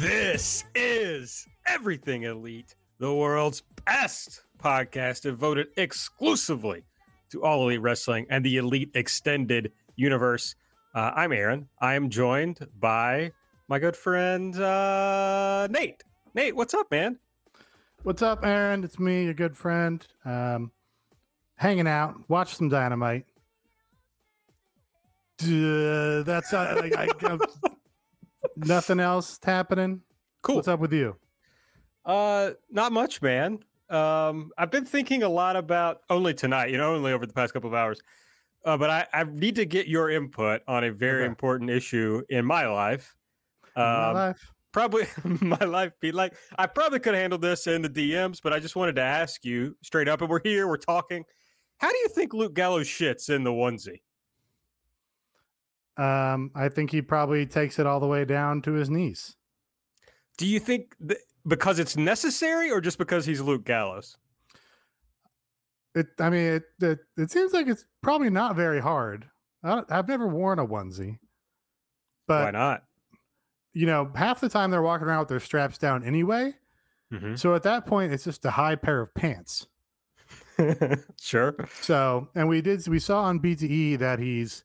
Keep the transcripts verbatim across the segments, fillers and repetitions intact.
This is Everything Elite, the world's best podcast devoted exclusively to All Elite Wrestling and the Elite Extended Universe. Uh, I'm Aaron. I am joined by my good friend, uh, Nate. Nate, what's up, man? What's up, Aaron? It's me, your good friend. Um, hanging out, watch some Dynamite. Duh, that's... Uh, like, I, I'm, nothing else happening. Cool. What's up with you? Uh, not much, man. Um, I've been thinking a lot about only tonight, you know, only over the past couple of hours. Uh, but I, I need to get your input on a very okay. important issue in my life. Um, my life. Probably my life be like, I probably could have handled this in the D Ms, but I just wanted to ask you straight up. And we're here, we're talking. How do you think Luke Gallows shits in the onesie? Um, I think he probably takes it all the way down to his knees. Do you think th- because it's necessary, or just because he's Luke Gallows? It, I mean, it, it it seems like it's probably not very hard. I don't, I've never worn a onesie, but why not? You know, half the time they're walking around with their straps down anyway. Mm-hmm. So at that point, it's just a high pair of pants. Sure. So, and we did we saw on B T E that he's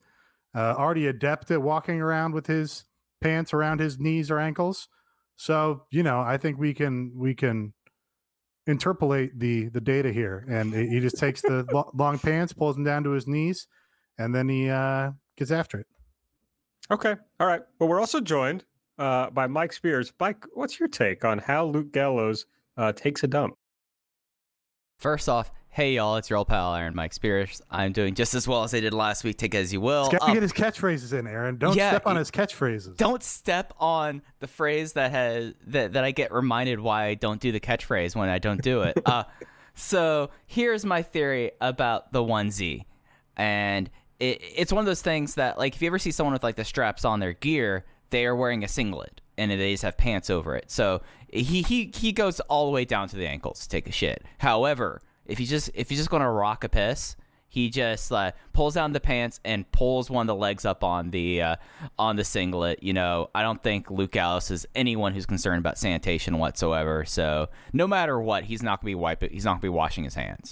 Uh, already adept at walking around with his pants around his knees or ankles, so you know I think we can we can interpolate the the data here, and he just takes the lo- long pants, pulls them down to his knees, and then he uh, gets after it. Okay, all right. Well, we're also joined uh, by Mike Spears. Mike, what's your take on how Luke Gallows uh, takes a dump? First off, hey, y'all, it's your old pal, Aaron Mike Spears. I'm doing just as well as I did last week. Take it as you will. He's got to um, get his catchphrases in, Aaron. Don't yeah, step on his catchphrases. Don't step on the phrase that has that, that I get reminded why I don't do the catchphrase when I don't do it. uh, so here's my theory about the onesie. And it, it's one of those things that, like, if you ever see someone with, like, the straps on their gear, they are wearing a singlet, and they just have pants over it. So he, he, he goes all the way down to the ankles to take a shit. However... If he's just if he's just gonna rock a piss, he just uh, pulls down the pants and pulls one of the legs up on the uh, on the singlet. You know, I don't think Luke Gallows is anyone who's concerned about sanitation whatsoever. So no matter what, he's not gonna be wiping. He's not gonna be washing his hands.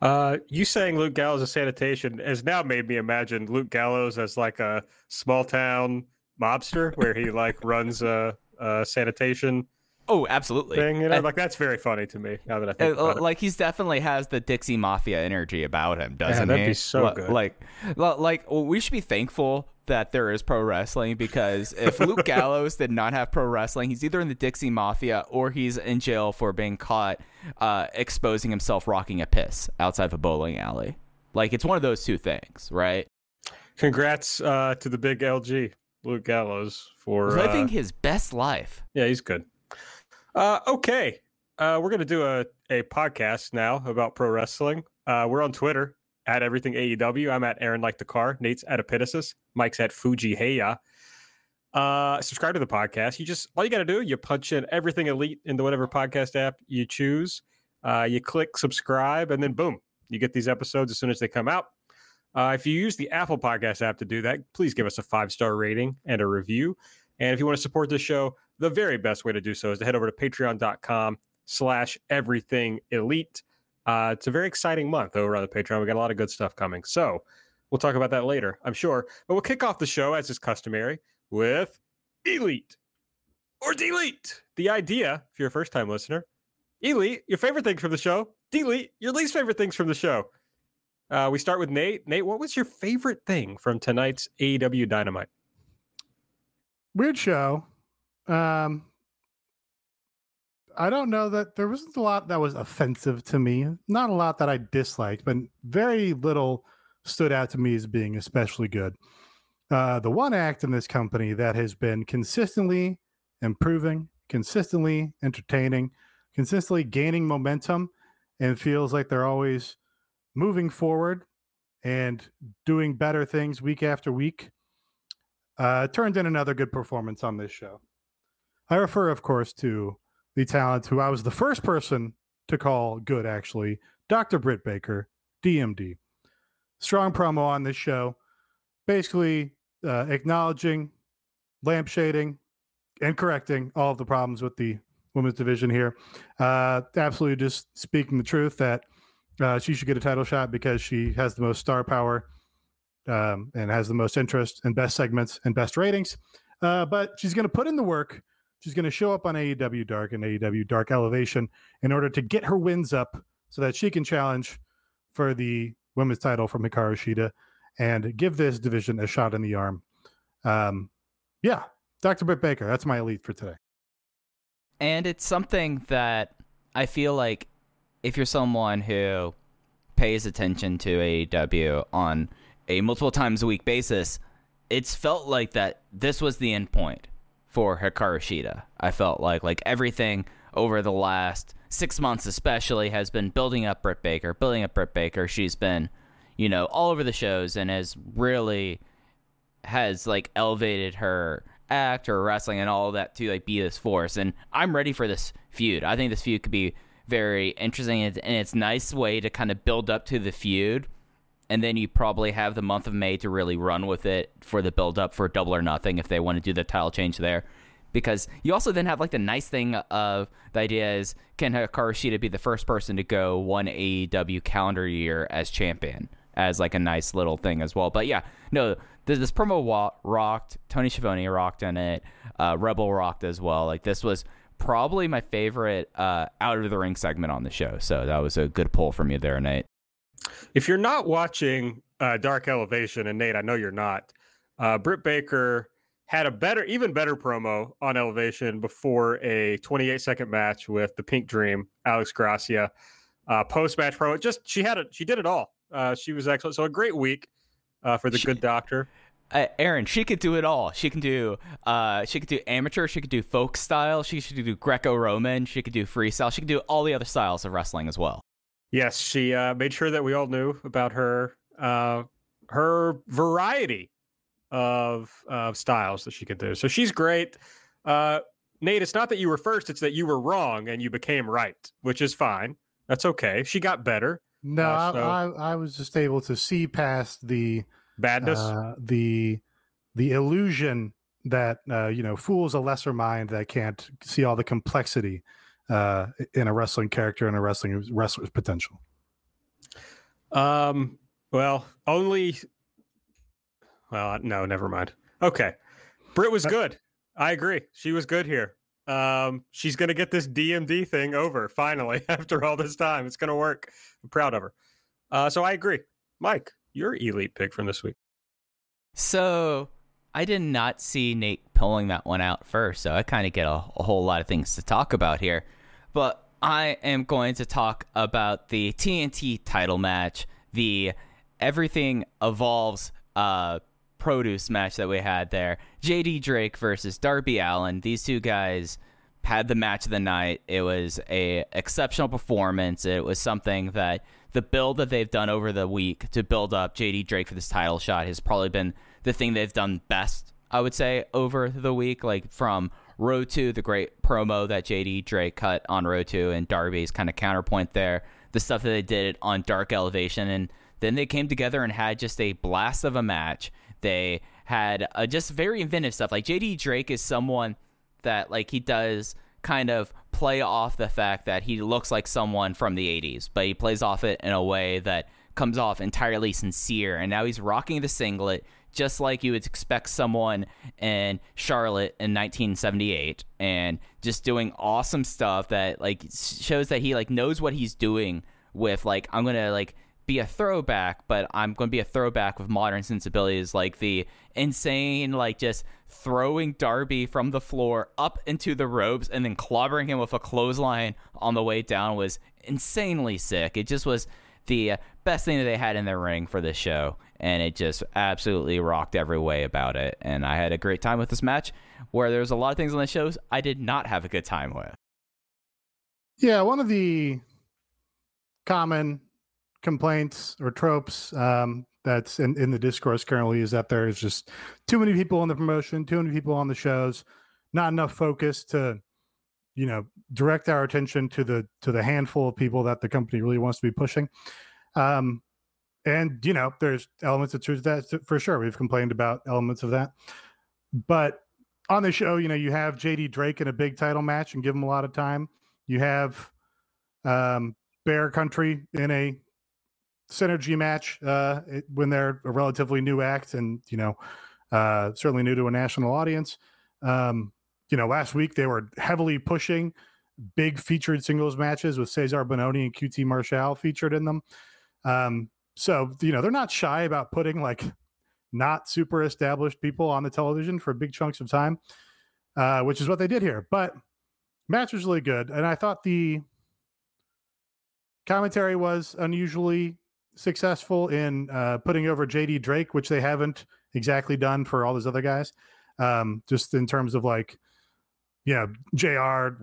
Uh, you saying Luke Gallows is sanitation has now made me imagine Luke Gallows as like a small town mobster where he like runs a, a sanitation. Oh, absolutely. Thing, you know, and, like, that's very funny to me now that I think about it. Like, he's definitely has the Dixie Mafia energy about him, doesn't yeah, that'd he? That'd be so L- good. Like, l- like well, we should be thankful that there is pro wrestling, because if Luke Gallows did not have pro wrestling, he's either in the Dixie Mafia or he's in jail for being caught uh, exposing himself rocking a piss outside of a bowling alley. Like, it's one of those two things, right? Congrats uh, to the big L G, Luke Gallows, for living uh, his best life. Yeah, he's good. Uh, okay, uh, we're going to do a, a podcast now about pro wrestling. Uh, we're on Twitter, at Everything A E W. I'm at Aaron Like the Car. Nate's at Epitasis. Mike's at Fuji Heya. Uh, subscribe to the podcast. You just, all you got to do, you punch in Everything Elite into whatever podcast app you choose. Uh, you click subscribe, and then boom, you get these episodes as soon as they come out. Uh, if you use the Apple Podcast app to do that, please give us a five-star rating and a review. And if you want to support this show, the very best way to do so is to head over to patreon.com slash everything elite. Uh, it's a very exciting month over on the Patreon. We got a lot of good stuff coming. So we'll talk about that later, I'm sure. But we'll kick off the show, as is customary, with Elite or Delete. The idea, if you're a first-time listener, Elite, your favorite things from the show. Delete, your least favorite things from the show. Uh, we start with Nate. Nate, what was your favorite thing from tonight's A E W Dynamite? Weird show. Um, I don't know that there wasn't a lot that was offensive to me. Not a lot that I disliked, but very little stood out to me as being especially good. uh, the one act in this company that has been consistently improving, consistently entertaining, consistently gaining momentum, and feels like they're always moving forward and doing better things week after week, uh, turned in another good performance on this show. I refer, of course, to the talent who I was the first person to call good, actually, Doctor Britt Baker, D M D. Strong promo on this show, basically uh, acknowledging, lampshading, and correcting all of the problems with the women's division here. Uh, absolutely just speaking the truth that uh, she should get a title shot because she has the most star power um, and has the most interest and best segments and best ratings. Uh, but she's going to put in the work. She's going to show up on A E W Dark and A E W Dark Elevation in order to get her wins up so that she can challenge for the women's title from Hikaru Shida and give this division a shot in the arm. Um, yeah, Doctor Britt Baker, that's my elite for today. And it's something that I feel like if you're someone who pays attention to A E W on a multiple times a week basis, it's felt like that this was the end point for Hikaru Shida. I felt like like everything over the last six months especially has been building up Britt Baker, building up Britt Baker. She's been, you know, all over the shows and has really has like elevated her act, her wrestling and all of that to like be this force. And I'm ready for this feud. I think this feud could be very interesting, and it's a nice way to kind of build up to the feud. And then you probably have the month of May to really run with it for the build-up for Double or Nothing if they want to do the title change there. Because you also then have, like, the nice thing of the idea is, can Hikaru Shida be the first person to go one A E W calendar year as champion? As, like, a nice little thing as well. But, yeah, no, this, this promo rocked. Tony Schiavone rocked in it. Uh, Rebel rocked as well. Like, this was probably my favorite uh, out-of-the-ring segment on the show. So that was a good pull from you there, Nate. If you're not watching uh, Dark Elevation, and Nate, I know you're not, uh, Britt Baker had a better, even better promo on Elevation before a twenty-eight second match with the Pink Dream, Alex Gracia. Uh, post-match promo, just she had it, she did it all. Uh, she was excellent. So a great week uh, for the she, good doctor. Uh, Aaron, she could do it all. She can do, uh, she could do amateur, she could do folk style, she could do Greco-Roman, she could do freestyle, she could do all the other styles of wrestling as well. Yes, she uh, made sure that we all knew about her uh, her variety of uh, styles that she could do. So she's great. Uh, Nate, it's not that you were first. It's that you were wrong and you became right, which is fine. That's okay. She got better. No, uh, so I, I, I was just able to see past the badness, uh, the the illusion that, uh, you know, fools a lesser mind that can't see all the complexity uh in a wrestling character and a wrestling wrestler's potential. Um well only well no never mind okay Britt was good. I agree, she was good here. Um she's gonna get this D M D thing over finally after all this time. It's gonna work. I'm proud of her. Uh so I agree. Mike, your elite pick from this week. So I did not see Nate pulling that one out first, so I kind of get a, a whole lot of things to talk about here. But I am going to talk about the T N T title match, the Everything Evolves uh, produce match that we had there. J D Drake versus Darby Allin. These two guys had the match of the night. It was a exceptional performance. It was something that the build that they've done over the week to build up J D Drake for this title shot has probably been the thing they've done best, I would say, over the week. Like from Road two, the great promo that J D Drake cut on Road two and Darby's kind of counterpoint there, the stuff that they did on Dark Elevation, and then they came together and had just a blast of a match. They had uh, just very inventive stuff. Like J D Drake is someone that like he does kind of play off the fact that he looks like someone from the eighties, but he plays off it in a way that comes off entirely sincere. And now he's rocking the singlet just like you would expect someone in Charlotte in nineteen seventy-eight, and just doing awesome stuff that like shows that he like knows what he's doing with like, I'm going to like be a throwback, but I'm going to be a throwback with modern sensibilities, like the insane, like just throwing Darby from the floor up into the ropes and then clobbering him with a clothesline on the way down was insanely sick. It just was the best thing that they had in their ring for this show, and it just absolutely rocked every way about it. And I had a great time with this match, where there was a lot of things on the shows I did not have a good time with. Yeah, one of the common complaints or tropes um, that's in, in the discourse currently is that there's just too many people on the promotion, too many people on the shows, not enough focus to, you know, direct our attention to the to the handful of people that the company really wants to be pushing. Um, and, you know, there's elements of truth to that for sure. We've complained about elements of that. But on the show, you know, you have J D Drake in a big title match and give him a lot of time. You have um, Bear Country in a synergy match uh, it, when they're a relatively new act and, you know, uh, certainly new to a national audience. Um, you know, last week they were heavily pushing big featured singles matches with Cesar Bononi and Q T Marshall featured in them. Um, so, you know, they're not shy about putting like not super established people on the television for big chunks of time, uh, which is what they did here. But match was really good. And I thought the commentary was unusually successful in uh, putting over J D Drake, which they haven't exactly done for all those other guys. Um, just in terms of like, you know, J R,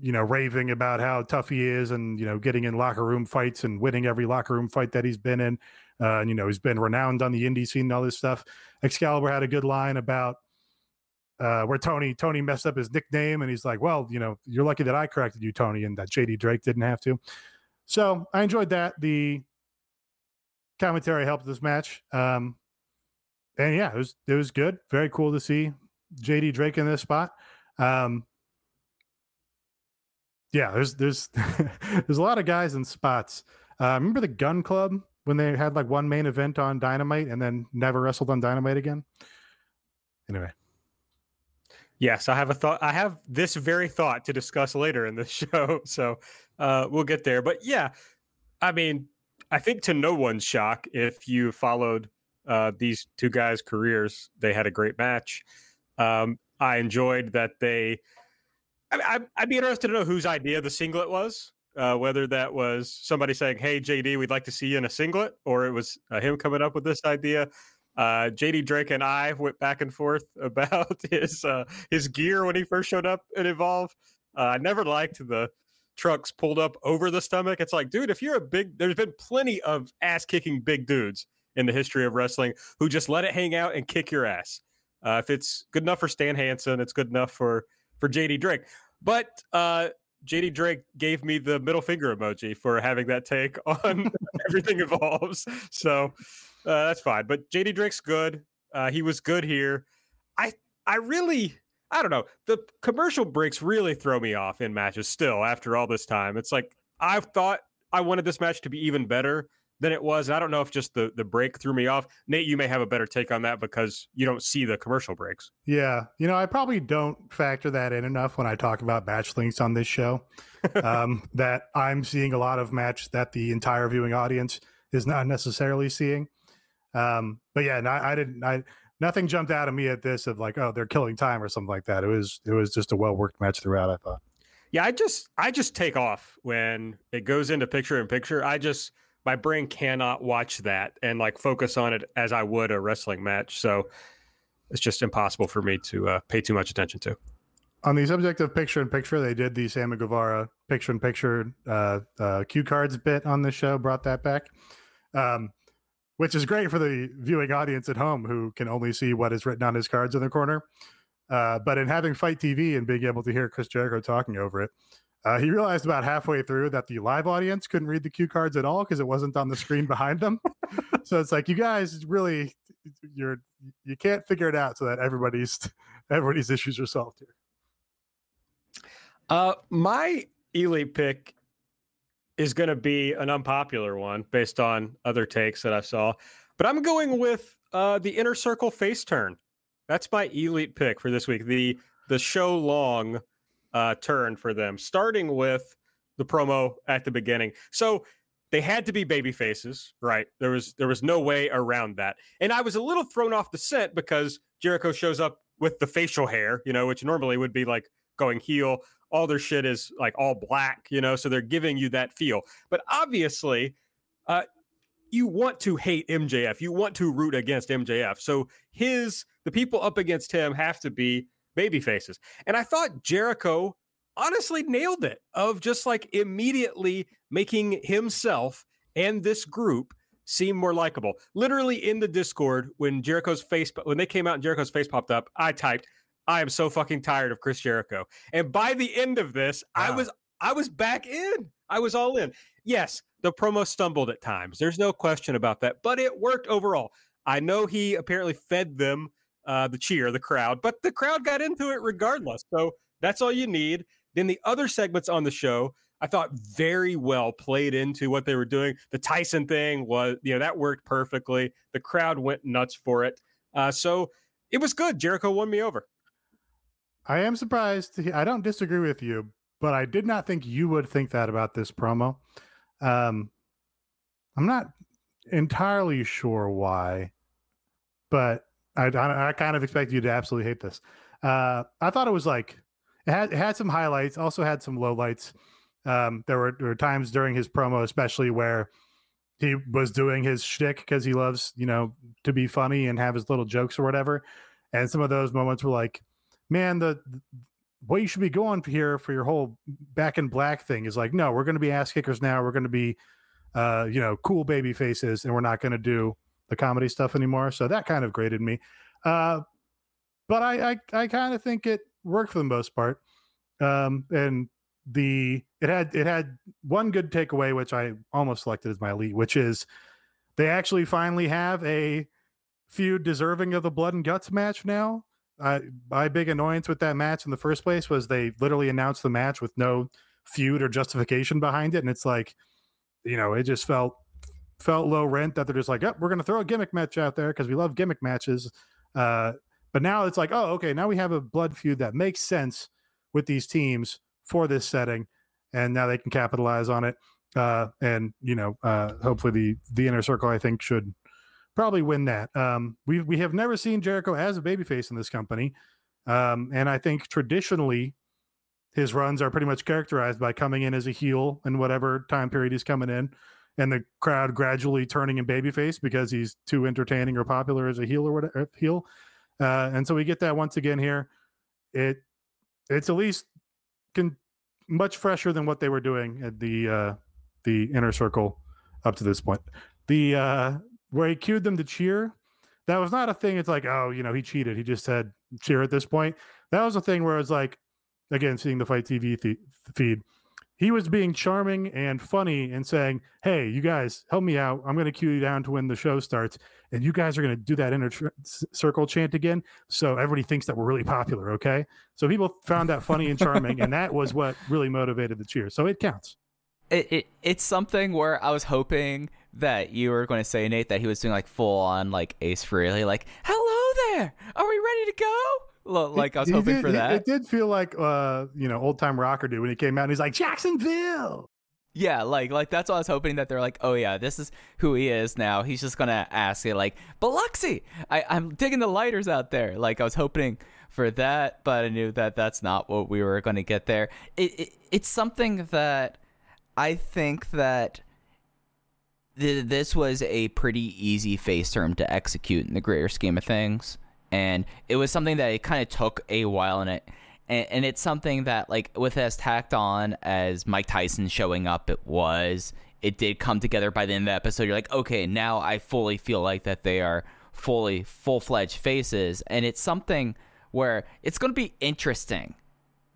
you know, raving about how tough he is and, you know, getting in locker room fights and winning every locker room fight that he's been in. Uh, and, you know, he's been renowned on the indie scene and all this stuff. Excalibur had a good line about uh, where Tony, Tony messed up his nickname. And he's like, well, you know, you're lucky that I corrected you, Tony, and that J D Drake didn't have to. So I enjoyed that. The commentary helped this match. Um, and yeah, it was, it was good. Very cool to see J D Drake in this spot. Um, Yeah, there's there's there's a lot of guys in spots. Uh, remember the Gun Club when they had like one main event on Dynamite and then never wrestled on Dynamite again? Anyway. Yes, I have a thought. I have this very thought to discuss later in the show, so uh, we'll get there. But yeah, I mean, I think to no one's shock, if you followed uh, these two guys' careers, they had a great match. Um, I enjoyed that they. I'd, I'd be interested to know whose idea the singlet was, uh, whether that was somebody saying, hey, J D, we'd like to see you in a singlet, or it was uh, him coming up with this idea. Uh, J D Drake and I went back and forth about his uh, his gear when he first showed up at Evolve. Uh, I never liked the trucks pulled up over the stomach. It's like, dude, if you're a big – there's been plenty of ass-kicking big dudes in the history of wrestling who just let it hang out and kick your ass. Uh, if it's good enough for Stan Hansen, it's good enough for – for J D Drake. But uh, J D Drake gave me the middle finger emoji for having that take on Everything Evolves. So uh, that's fine. But J D Drake's good. Uh, he was good here. I I really, I don't know. The commercial breaks really throw me off in matches still after all this time. It's like, I thought I wanted this match to be even better than it was. And I don't know if just the, the break threw me off. Nate, you may have a better take on that because you don't see the commercial breaks. Yeah. You know, I probably don't factor that in enough when I talk about match links on this show, um, that I'm seeing a lot of match that the entire viewing audience is not necessarily seeing. Um, but yeah, no, I didn't, I, nothing jumped out at me at this of like, oh, they're killing time or something like that. It was, it was just a well-worked match throughout, I thought. Yeah. I just, I just take off when it goes into picture in picture. I just, my brain cannot watch that and like focus on it as I would a wrestling match. So it's just impossible for me to uh, pay too much attention to. On the subject of picture in picture, they did the Sammy Guevara picture in picture uh, uh, cue cards bit on the show, brought that back, um, which is great for the viewing audience at home who can only see what is written on his cards in the corner. Uh, but in having Fight T V and being able to hear Chris Jericho talking over it, Uh, he realized about halfway through that the live audience couldn't read the cue cards at all because it wasn't on the screen behind them. So it's like, you guys really, you're you can't figure it out so that everybody's everybody's issues are solved here. Uh, my elite pick is going to be an unpopular one based on other takes that I saw, but I'm going with uh, the Inner Circle face turn. That's my elite pick for this week. The the show long. Uh, turn for them, starting with the promo at the beginning. So they had to be baby faces, right? There was there was no way around that. And I was a little thrown off the scent because Jericho shows up with the facial hair, you know, which normally would be like going heel. All their shit is like all black, you know, so they're giving you that feel. But obviously, uh, you want to hate M J F. You want to root against M J F. So his the people up against him have to be baby faces. And I thought Jericho honestly nailed it of just like immediately making himself and this group seem more likable. Literally in the Discord, when Jericho's face, when they came out and Jericho's face popped up, I typed, I am so fucking tired of Chris Jericho. And by the end of this, wow. I was I was back in. I was all in. Yes, the promo stumbled at times. There's no question about that. But it worked overall. I know he apparently fed them uh, the cheer, the crowd, but the crowd got into it regardless. So that's all you need. Then the other segments on the show, I thought very well played into what they were doing. The Tyson thing was, you know, that worked perfectly. The crowd went nuts for it. Uh, so it was good. Jericho won me over. I am surprised. I don't disagree with you, but I did not think you would think that about this promo. Um, I'm not entirely sure why, but I, I, I kind of expect you to absolutely hate this. Uh, I thought it was like, it had, it had some highlights, also had some lowlights. Um, there were, there were times during his promo, especially where he was doing his shtick because he loves, you know, to be funny and have his little jokes or whatever. And some of those moments were like, man, the, the what you should be going for here for your whole back in black thing is like, no, we're going to be ass kickers now. We're going to be, uh, you know, cool baby faces, and we're not going to do the comedy stuff anymore. So that kind of grated me. Uh, but I, I, I kind of think it worked for the most part. Um, and the, it had, it had one good takeaway, which I almost selected as my elite, which is they actually finally have a feud deserving of the blood and guts match now. Uh, my big annoyance with that match in the first place was they literally announced the match with no feud or justification behind it. And it's like, you know, it just felt felt low rent that they're just like, oh, we're going to throw a gimmick match out there because we love gimmick matches. Uh, but now it's like, oh, okay, now we have a blood feud that makes sense with these teams for this setting. And now they can capitalize on it. Uh, and, you know, uh, hopefully the, the Inner Circle, I think, should probably win that. Um, we we have never seen Jericho as a babyface in this company, um, and I think traditionally his runs are pretty much characterized by coming in as a heel in whatever time period he's coming in, and the crowd gradually turning him babyface because he's too entertaining or popular as a heel or whatever heel. Uh, and so we get that once again here. It it's at least can much fresher than what they were doing at the uh, the Inner Circle up to this point. The uh, where he cued them to cheer, that was not a thing. It's like, oh, you know, he cheated. He just said cheer at this point. That was a thing where it's like, again, seeing the Fight T V th- feed, he was being charming and funny and saying, hey, you guys, help me out. I'm going to cue you down to when the show starts, and you guys are going to do that Inner tr- Circle chant again, so everybody thinks that we're really popular, okay? So people found that funny and charming, and that was what really motivated the cheer. So it counts. It, it It's something where I was hoping that you were going to say, Nate, that he was doing like full on like Ace Frehley, like, hello there, are we ready to go? Like, I was hoping did, for that. It did feel like, uh, you know, old time rocker dude when he came out and he's like, Jacksonville. Yeah, like, like that's what I was hoping, that they're like, oh yeah, this is who he is now. He's just going to ask it like, Biloxi, I, I'm digging the lighters out there. Like, I was hoping for that, but I knew that that's not what we were going to get there. It, it It's something that I think that th- this was a pretty easy face term to execute in the greater scheme of things. And it was something that it kind of took a while, and it, and, and it's something that, like, with as tacked on as Mike Tyson showing up, it was, it did come together by the end of the episode. You're like, okay, now I fully feel like that they are fully full-fledged faces. And it's something where it's going to be interesting,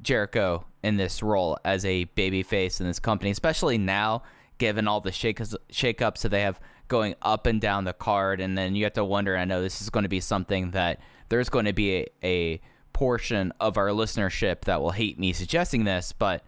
Jericho in this role as a babyface in this company, especially now given all the shake shake-ups that they have going up and down the card. And then you have to wonder, I know this is going to be something that there's going to be a, a portion of our listenership that will hate me suggesting this, but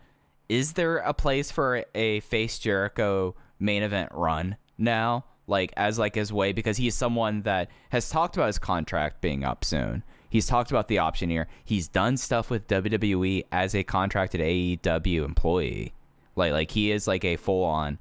is there a place for a face Jericho main event run now, like as like his way? Because he's someone that has talked about his contract being up soon. He's talked about the option here. He's done stuff with W W E as a contracted A E W employee. Like, like he is like a full-on,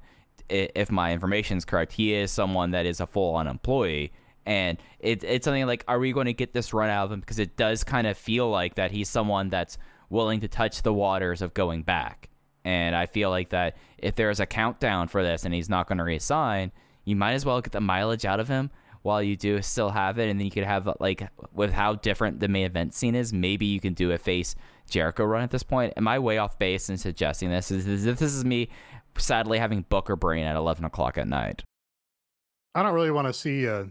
if my information's correct, he is someone that is a full-on employee. And it, it's something like, are we going to get this run out of him? Because it does kind of feel like that he's someone that's willing to touch the waters of going back. And I feel like that if there is a countdown for this and he's not going to resign, you might as well get the mileage out of him while you do still have it. And then you could have, like, with how different the main event scene is, maybe you can do a face Jericho run at this point. Am I way off base in suggesting this? Is this is me sadly having Booker brain at eleven o'clock at night? I don't really want to see a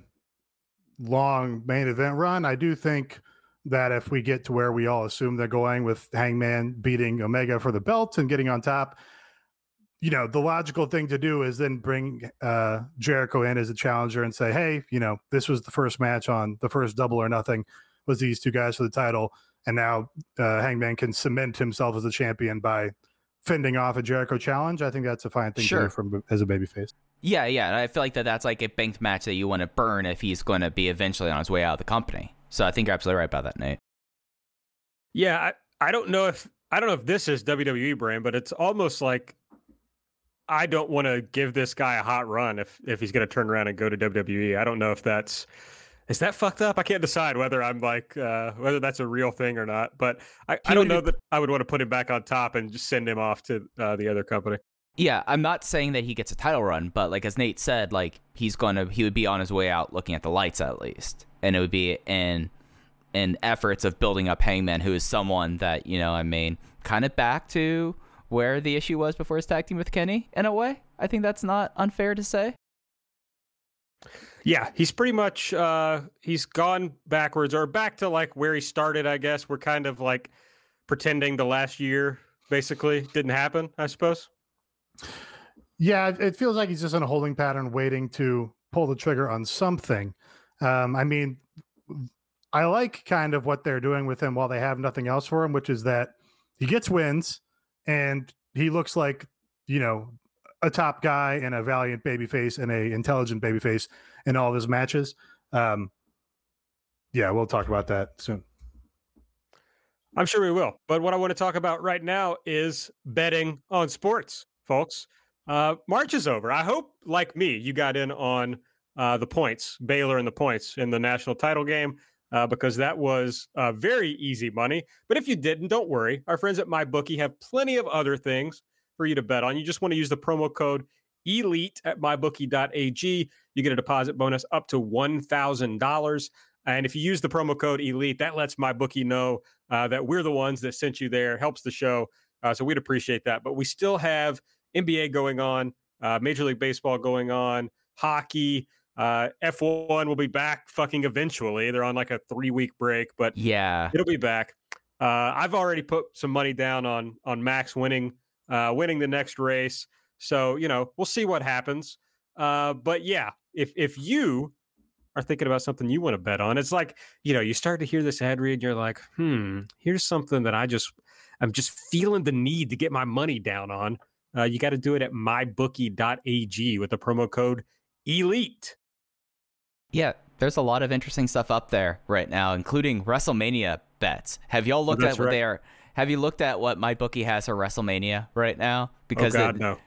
long main event run. I do think that if we get to where we all assume they're going with Hangman beating Omega for the belt and getting on top, you know, the logical thing to do is then bring uh, Jericho in as a challenger and say, hey, you know, this was the first match on the first Double or Nothing was these two guys for the title. And now uh, Hangman can cement himself as a champion by fending off a Jericho challenge. I think that's a fine thing sure. to do from as a babyface. Yeah, yeah. And I feel like that that's like a banked match that you want to burn if he's going to be eventually on his way out of the company. So I think you're absolutely right about that, Nate. Yeah, I, I don't know if I don't know if this is W W E brand, but it's almost like I don't want to give this guy a hot run if if he's going to turn around and go to W W E. I don't know if that's is that fucked up. I can't decide whether I'm like uh, whether that's a real thing or not. But I, I don't know that I would want to put him back on top and just send him off to uh, the other company. Yeah, I'm not saying that he gets a title run, but like as Nate said, like he's gonna he would be on his way out looking at the lights at least, and it would be in in efforts of building up Hangman, who is someone that, you know, I mean, kind of back to where the issue was before his tag team with Kenny in a way. I think that's not unfair to say. Yeah, he's pretty much uh, he's gone backwards or back to like where he started. I guess we're kind of like pretending the last year basically didn't happen, I suppose. Yeah, it feels like he's just in a holding pattern waiting to pull the trigger on something. Um, I mean, I like kind of what they're doing with him while they have nothing else for him, which is that he gets wins and he looks like, you know, a top guy and a valiant babyface and a intelligent babyface in all of his matches. Um, yeah, we'll talk about that soon. I'm sure we will. But what I want to talk about right now is betting on sports. Folks, uh, March is over. I hope, like me, you got in on uh, the points, Baylor and the points in the national title game, uh, because that was uh, very easy money. But if you didn't, don't worry. Our friends at MyBookie have plenty of other things for you to bet on. You just want to use the promo code ELITE at my bookie dot a g. You get a deposit bonus up to one thousand dollars. And if you use the promo code ELITE, that lets MyBookie know uh, that we're the ones that sent you there, helps the show. Uh, so we'd appreciate that. But we still have N B A going on, uh, Major League Baseball going on, hockey, uh, F one will be back fucking eventually. They're on like a three-week break, but yeah, it'll be back. Uh, I've already put some money down on on Max winning uh, winning the next race. So, you know, we'll see what happens. Uh, but yeah, if if you are thinking about something you want to bet on, it's like, you know, you start to hear this ad read, and you're like, hmm, here's something that I just... I'm just feeling the need to get my money down on. Uh, you got to do it at my bookie dot a g with the promo code ELITE. Yeah, there's a lot of interesting stuff up there right now, including WrestleMania bets. Have y'all looked That's at what right. they are? Have you looked at what MyBookie has for WrestleMania right now? Because oh God, it, no.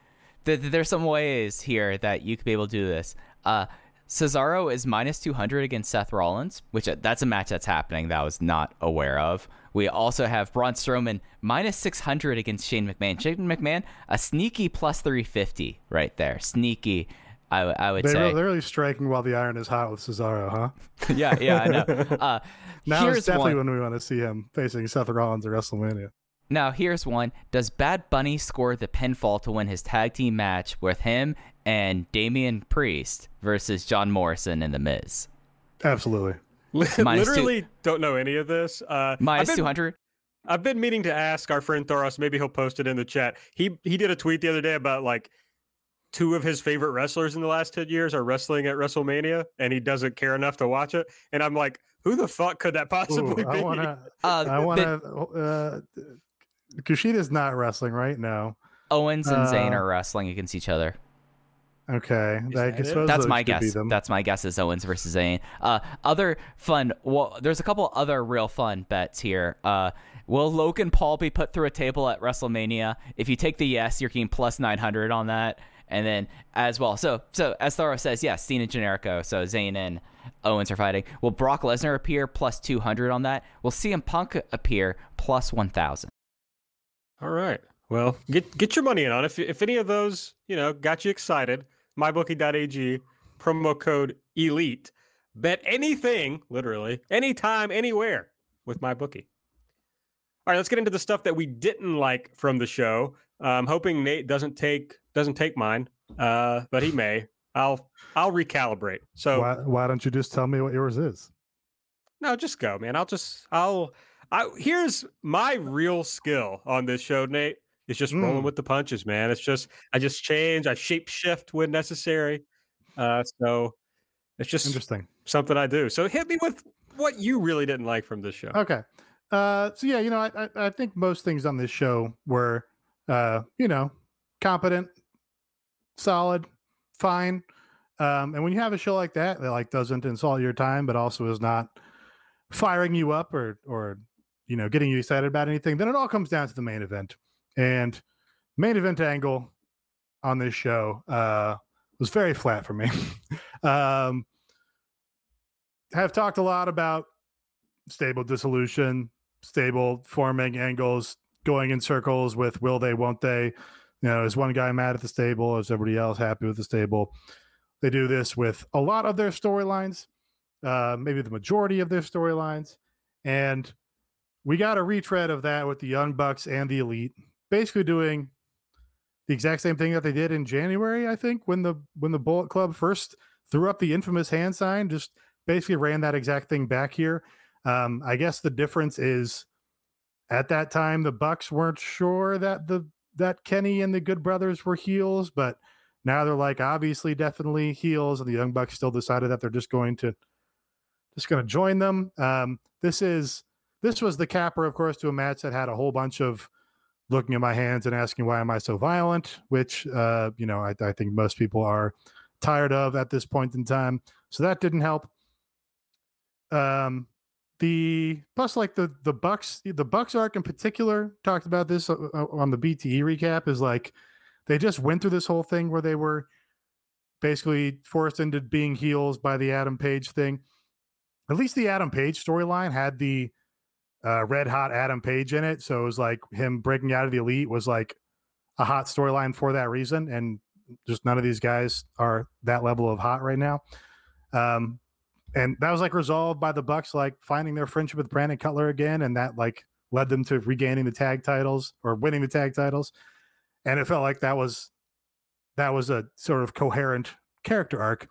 th- th- there's some ways here that you could be able to do this. Uh, Cesaro is minus two hundred against Seth Rollins, which uh, that's a match that's happening that I was not aware of. We also have Braun Strowman minus six hundred against Shane McMahon. Shane McMahon, a sneaky plus three fifty right there. Sneaky, I, I would they're, say. They're really striking while the iron is hot with Cesaro, huh? yeah, yeah, I know. Uh, now it's definitely one. when we want to see him facing Seth Rollins at WrestleMania. Now, here's one. Does Bad Bunny score the pinfall to win his tag team match with him and Damian Priest versus John Morrison and The Miz? Absolutely. Literally two, don't know any of this. Uh, minus two hundred. I've been meaning to ask our friend Thoros. Maybe he'll post it in the chat. He he did a tweet the other day about like two of his favorite wrestlers in the last ten years are wrestling at WrestleMania, and he doesn't care enough to watch it. And I'm like, who the fuck could that possibly Ooh, I be? Wanna, uh, I want to. Uh, Kushida's not wrestling right now. Owens and uh, Zayn are wrestling against each other. Okay, that that that's my guess. That's my guess is Owens versus Zayn. Uh, other fun. Well, there's a couple other real fun bets here. Uh, will Logan Paul be put through a table at WrestleMania? If you take the yes, you're getting plus nine hundred on that, and then as well. So, so as Thoros says, yes, Cena and Generico. So Zayn and Owens are fighting. Will Brock Lesnar appear plus two hundred on that? Will C M Punk appear plus one thousand? All right. Well, get get your money in on it. If, if any of those, you know, got you excited, my bookie dot a g, promo code ELITE. Bet anything, literally, anytime, anywhere with MyBookie. All right, let's get into the stuff that we didn't like from the show. I'm hoping Nate doesn't take doesn't take mine, uh, but he may. I'll I'll recalibrate. So why, why don't you just tell me what yours is? No, just go, man. I'll just I'll I here's my real skill on this show, Nate. It's just mm. rolling with the punches, man. It's just, I just change, I shape shift when necessary. Uh, so it's just interesting, something I do. So hit me with what you really didn't like from this show. Okay. Uh, so yeah, you know, I, I, I think most things on this show were, uh, you know, competent, solid, fine. Um, and when you have a show like that, that like doesn't insult your time, but also is not firing you up or, or, you know, getting you excited about anything, then it all comes down to the main event. And main event angle on this show uh, was very flat for me. um, have talked a lot about stable dissolution, stable forming angles, going in circles with will they, won't they? You know, is one guy mad at the stable? Is everybody else happy with the stable? They do this with a lot of their storylines, uh, maybe the majority of their storylines. And we got a retread of that with the Young Bucks and the Elite, basically doing the exact same thing that they did in January, I think, when the when the Bullet Club first threw up the infamous hand sign, just basically ran that exact thing back here. Um, I guess the difference is at that time the Bucks weren't sure that the that Kenny and the Good Brothers were heels, but now they're like obviously definitely heels, and the Young Bucks still decided that they're just going to just going to join them. Um, this is this was the capper, of course, to a match that had a whole bunch of looking at my hands and asking, why am I so violent? Which, uh, you know, I, I think most people are tired of at this point in time. So that didn't help. Um, the plus like the, the Bucks, the Bucks arc in particular, talked about this on the B T E recap, is like, they just went through this whole thing where they were basically forced into being heels by the Adam Page thing. At least the Adam Page storyline had the, Uh, red hot Adam Page in it. So it was like him breaking out of the Elite was like a hot storyline for that reason. And just none of these guys are that level of hot right now. Um, and that was like resolved by the Bucks, like finding their friendship with Brandon Cutler again. And that like led them to regaining the tag titles or winning the tag titles. And it felt like that was, that was a sort of coherent character arc.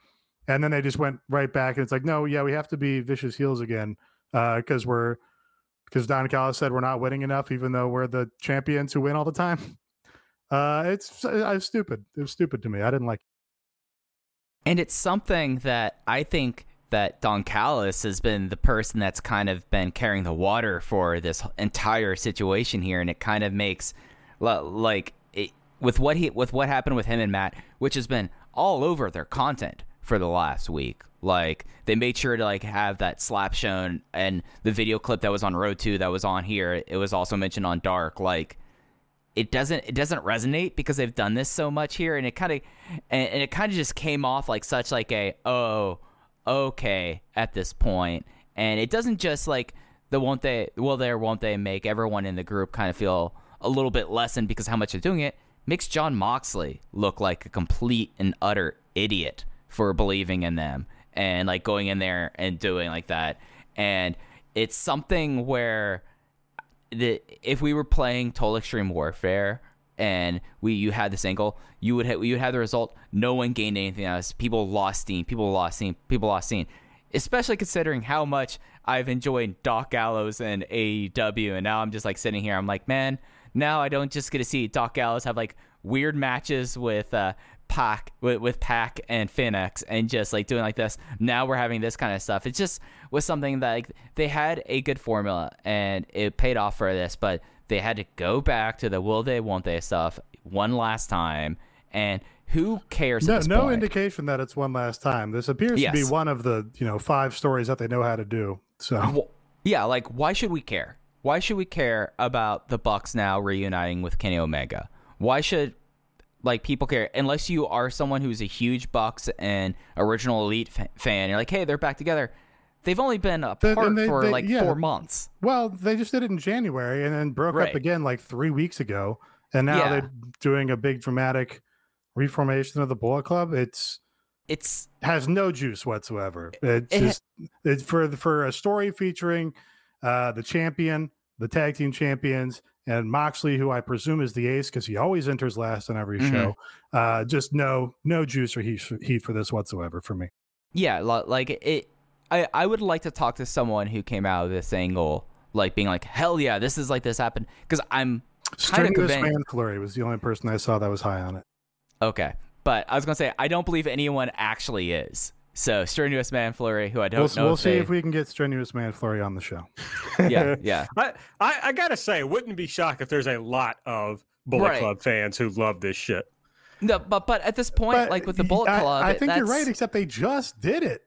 And then they just went right back and it's like, no, yeah, we have to be vicious heels again. Uh, cause we're, Because Don Callis said we're not winning enough, even though we're the champions who win all the time. Uh, it's, it's stupid. It was stupid to me. I didn't like it. And it's something that I think that Don Callis has been the person that's kind of been carrying the water for this entire situation here. And it kind of makes, like, it, with what he with what happened with him and Matt, which has been all over their content for the last week. Like, they made sure to, like, have that slap shown, and the video clip that was on Road two that was on here, it was also mentioned on Dark. Like, it doesn't it doesn't resonate because they've done this so much here, and it kind of and, and it kind of just came off like such like a, oh, okay, at this point. And it doesn't just, like, the won't they, will they, or won't they make everyone in the group kind of feel a little bit lessened because how much they're doing it. Makes Jon Moxley look like a complete and utter idiot for believing in them. And like going in there and doing like that. And it's something where the if we were playing Total Extreme Warfare and we you had this angle, you would ha- you would have the result. No one gained anything else. People lost steam. People lost steam. People lost steam. Especially considering how much I've enjoyed Doc Gallows and A E W, and now I'm just like sitting here. I'm like, man, now I don't just get to see Doc Gallows have like weird matches with. Uh, Pac with, with Pac and Phoenix and just like doing like this. Now we're having this kind of stuff. It just was something that like they had a good formula and it paid off for this, but they had to go back to the will they, won't they stuff one last time. And who cares? No, at this no point? Indication that it's one last time. This appears yes. to be one of the you know five stories that they know how to do. So well, yeah, like why should we care? Why should we care about the Bucks now reuniting with Kenny Omega? Why should Like, people care, unless you are someone who's a huge Bucks and original Elite f- fan. You're like, hey, they're back together. They've only been apart they, for, they, like, yeah. four months. Well, they just did it in January and then broke right. up again, like, three weeks ago. And now yeah. they're doing a big dramatic reformation of the Bullet Club. It's it's has no juice whatsoever. It's it, just it's for for a story featuring uh, the champion, the tag team champions, and Moxley, who I presume is the ace because he always enters last on every mm-hmm. show. Uh, just no no juice or heat, heat for this whatsoever for me. Yeah, like it. I, I would like to talk to someone who came out of this angle, like being like, hell yeah, this is like this happened. Because I'm kind of convinced. Man Flurry was the only person I saw that was high on it. Okay. But I was going to say, I don't believe anyone actually is. So Strenuous Man Flurry, who I don't we'll, know. We'll see they... if we can get Strenuous Man Flurry on the show. Yeah. Yeah. I, I, I got to say, wouldn't be shocked if there's a lot of Bullet right. Club fans who love this shit. No, but, but at this point, but like with the Bullet I, Club, I think that's... you're right, except they just did it.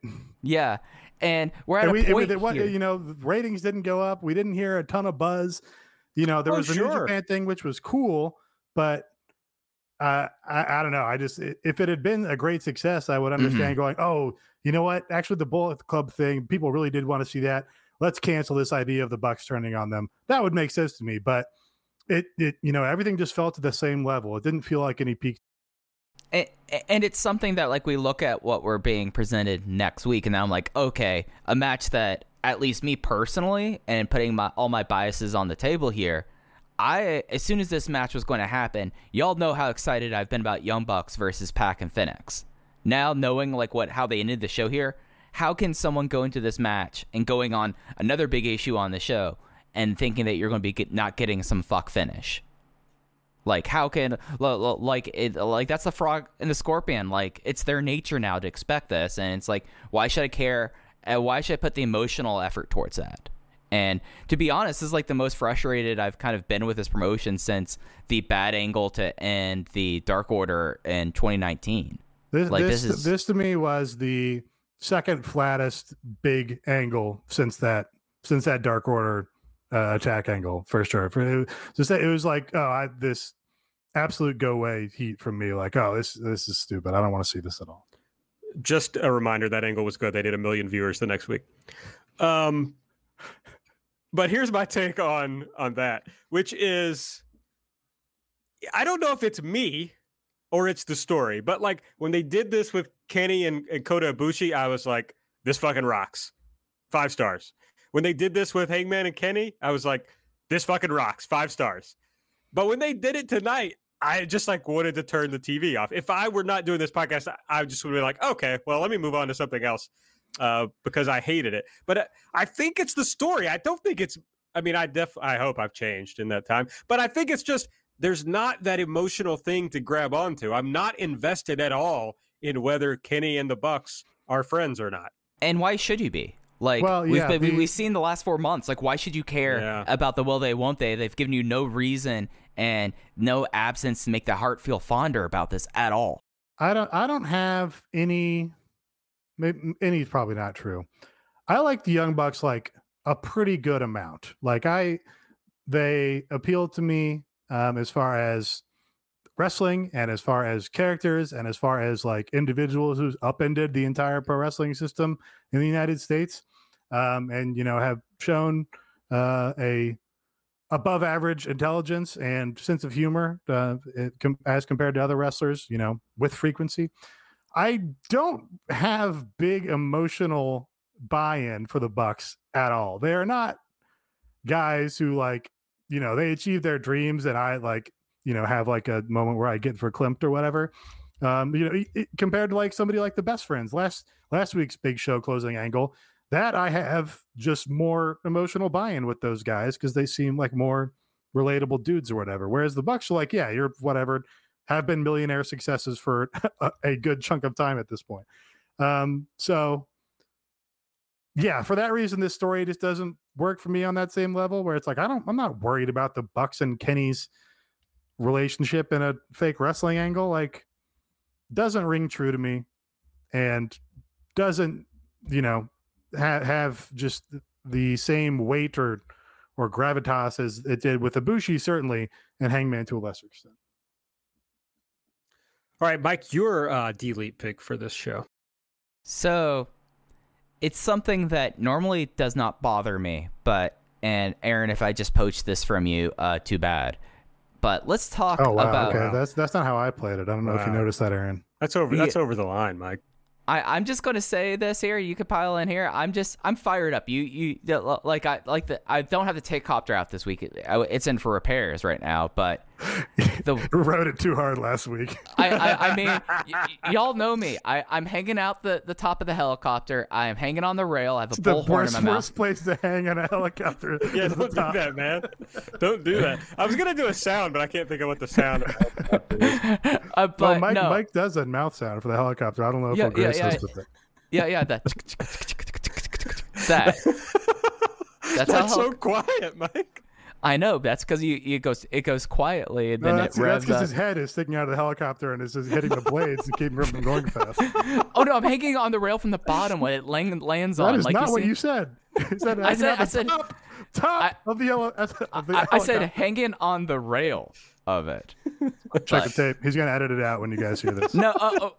Yeah. And we're at and a we, point it, what, here. You know, ratings didn't go up. We didn't hear a ton of buzz. You know, there oh, was a sure. New Japan thing, which was cool, but uh, I, I don't know. I just, if it had been a great success, I would understand mm-hmm. going, oh, you know what? Actually, the Bullet Club thing, people really did want to see that. Let's cancel this idea of the Bucks turning on them. That would make sense to me, but it, it you know, everything just felt at the same level. It didn't feel like any peak. And, and it's something that, like, we look at what we're being presented next week, and I'm like, okay, a match that at least me personally, and putting my all my biases on the table here, I as soon as this match was going to happen, y'all know how excited I've been about Young Bucks versus Pac and Phoenix. Now knowing like what how they ended the show here, how can someone go into this match and going on another big issue on the show and thinking that you're going to be get, not getting some fuck finish? Like, how can, like, it, like that's the frog and the scorpion. Like, it's their nature now to expect this. And it's like, why should I care? And why should I put the emotional effort towards that? And to be honest, this is like the most frustrated I've kind of been with this promotion since the bad angle to end the Dark Order in twenty nineteen. This, like, this, this, is... this to me was the second flattest big angle since that, since that Dark Order uh, attack angle, for sure. For, it, was, it was like, oh, I, this. absolute go away heat from me, like, oh, this this is stupid, I don't want to see this at all. Just a reminder, that angle was good. They did a million viewers the next week. Um but here's my take on on that, which is, I don't know if it's me or it's the story, but like when they did this with Kenny and, and Kota Ibushi, I was like, this fucking rocks, five stars. When they did this with Hangman and Kenny, I was like, this fucking rocks, five stars. But when they did it tonight, I just like wanted to turn the T V off. If I were not doing this podcast, I just would be like, okay, well, let me move on to something else uh, because I hated it. But uh, I think it's the story. I don't think it's, I mean, I def. I hope I've changed in that time, but I think it's just, there's not that emotional thing to grab onto. I'm not invested at all in whether Kenny and the Bucks are friends or not. And why should you be? Like, well, we've, yeah, been, the, we've seen the last four months. Like, why should you care yeah. about the will they, won't they? They've given you no reason and no absence to make the heart feel fonder about this at all. I don't. I don't have any. Maybe any is probably not true. I like the Young Bucks like a pretty good amount. Like I, they appeal to me um, as far as wrestling and as far as characters and as far as like individuals who's upended the entire pro wrestling system in the United States. Um, and, you know, have shown uh, a above average intelligence and sense of humor uh, com- as compared to other wrestlers, you know, with frequency. I don't have big emotional buy-in for the Bucks at all. They are not guys who like, you know, they achieve their dreams and I like, you know, have like a moment where I get verklempt or whatever. Um, you know, it, it, compared to like somebody like the Best Friends, last last week's big show closing angle, that I have just more emotional buy-in with those guys because they seem like more relatable dudes or whatever. Whereas the Bucks are like, yeah, you're whatever, have been millionaire successes for a, a good chunk of time at this point. Um, so, yeah, for that reason, this story just doesn't work for me on that same level where it's like, I don't, I'm not worried about the Bucks and Kenny's relationship in a fake wrestling angle. Like, doesn't ring true to me and doesn't, you know, have just the same weight or or gravitas as it did with Ibushi, certainly, and Hangman to a lesser extent. All right, Mike, your uh, D-Leap pick for this show. So it's something that normally does not bother me, but, and Aaron, if I just poached this from you, uh, too bad. But let's talk oh, wow. about. Okay, that's that's not how I played it. I don't know wow. if you noticed that, Aaron. That's over. That's yeah. over the line, Mike. I, I'm just gonna say this here. You could pile in here. I'm just I'm fired up. You you like I like the I don't have to take Copter out this week. It, it's in for repairs right now. But the rode it too hard last week. I, I I mean y- y'all know me. I I'm hanging out the, the top of the helicopter. I am hanging on the rail. I have a it's bullhorn worst, in my mouth. The worst place to hang on a helicopter. Yeah, don't do that, man. Don't do that. I was gonna do a sound, but I can't think of what the sound of helicopter is. Uh, but well, Mike no. Mike does a mouth sound for the helicopter. I don't know if yeah, Grace yeah, does yeah. the thing. Yeah, yeah, that. that. That's, that's how so hel- quiet, Mike. I know. That's because you, you goes it goes quietly, and then no, that's it revs. That's because his head is sticking out of the helicopter and it's just hitting the blades and keeping him from going fast. Oh no, I'm hanging on the rail from the bottom when it land, lands that on. That is like not you what said. you said. You said I said. I said. Top, top I, of the, yellow, of the I, helicopter. I said hanging on the rail of it. Check the tape. He's gonna edit it out when you guys hear this. No. Uh, oh.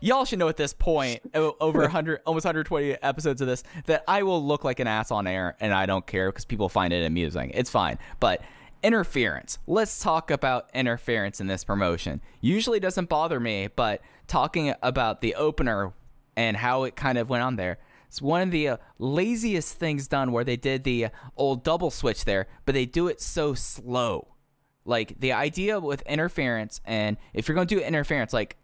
Y'all should know at this point, over one hundred, almost one hundred twenty episodes of this, that I will look like an ass on air, and I don't care because people find it amusing. It's fine. But interference. Let's talk about interference in this promotion. Usually doesn't bother me, but talking about the opener and how it kind of went on there, it's one of the uh, laziest things done where they did the old double switch there, but they do it so slow. Like, the idea with interference, and if you're going to do interference, like,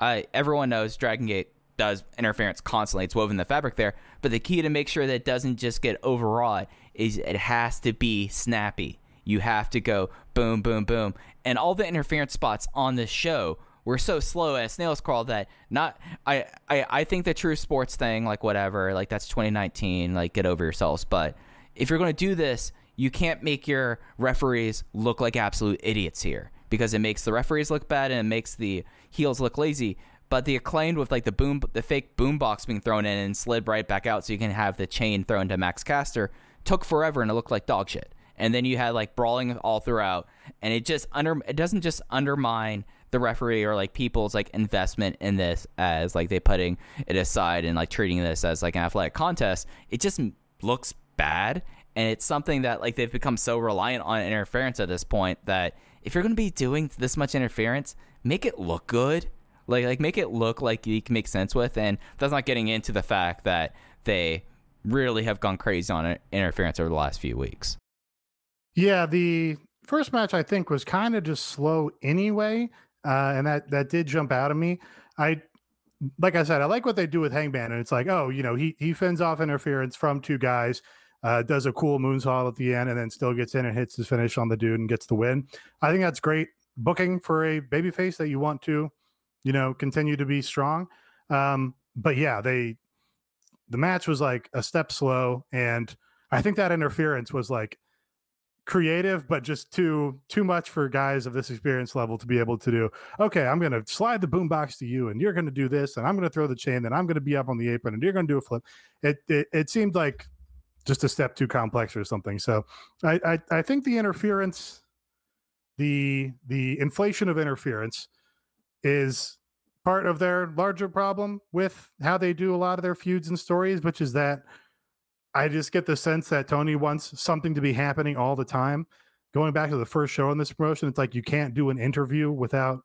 Uh, everyone knows Dragon Gate does interference constantly. It's woven in the fabric there. But the key to make sure that it doesn't just get overawed is it has to be snappy. You have to go boom, boom, boom. And all the interference spots on this show were so slow at a snail's crawl that not I, I, I think the true sports thing, like whatever, like that's twenty nineteen, like get over yourselves. But if you're going to do this, you can't make your referees look like absolute idiots here, because it makes the referees look bad and it makes the heels look lazy. But the Acclaimed with like the boom, the fake boombox being thrown in and slid right back out so you can have the chain thrown to Max Caster took forever and it looked like dog shit. And then you had like brawling all throughout, and it just under it doesn't just undermine the referee or like people's like investment in this as like they putting it aside and like treating this as like an athletic contest. It just looks bad, and it's something that like they've become so reliant on interference at this point that if you're going to be doing this much interference, make it look good. Like, like make it look like you can make sense with. And that's not getting into the fact that they really have gone crazy on interference over the last few weeks. Yeah, the first match, I think, was kind of just slow anyway. Uh, and that, that did jump out at me. I, like I said, I like what they do with Hangman. And it's like, oh, you know, he, he fends off interference from two guys. Uh, does a cool moonsault at the end and then still gets in and hits his finish on the dude and gets the win. I think that's great booking for a babyface that you want to, you know, continue to be strong. Um, but yeah, they the match was like a step slow, and I think that interference was like creative, but just too too much for guys of this experience level to be able to do. Okay, I'm gonna slide the boombox to you, and you're gonna do this, and I'm gonna throw the chain, and I'm gonna be up on the apron, and you're gonna do a flip. It it, it seemed like just a step too complex or something. So I, I, I think the interference, the the inflation of interference is part of their larger problem with how they do a lot of their feuds and stories, which is that I just get the sense that Tony wants something to be happening all the time. Going back to the first show in this promotion, it's like you can't do an interview without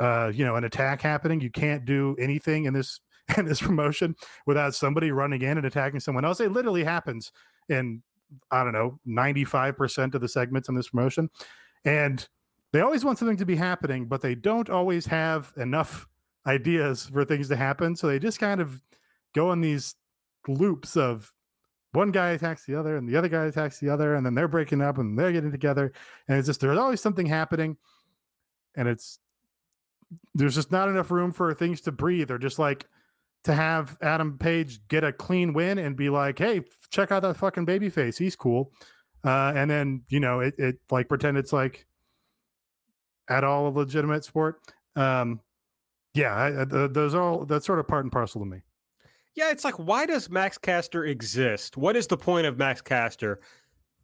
uh, you know, an attack happening. You can't do anything in this and this promotion without somebody running in and attacking someone else. It literally happens in, I don't know, ninety-five percent of the segments in this promotion. And they always want something to be happening, but they don't always have enough ideas for things to happen. So they just kind of go on these loops of one guy attacks the other and the other guy attacks the other, and then they're breaking up and they're getting together. And it's just, there's always something happening, and it's, there's just not enough room for things to breathe, or just like, to have Adam Page get a clean win and be like, hey, check out that fucking babyface. He's cool. Uh, and then, you know, it, it like pretend it's like at all a legitimate sport. Um, yeah, I, I, those are all, that's sort of part and parcel to me. Yeah, it's like, why does Max Caster exist? What is the point of Max Caster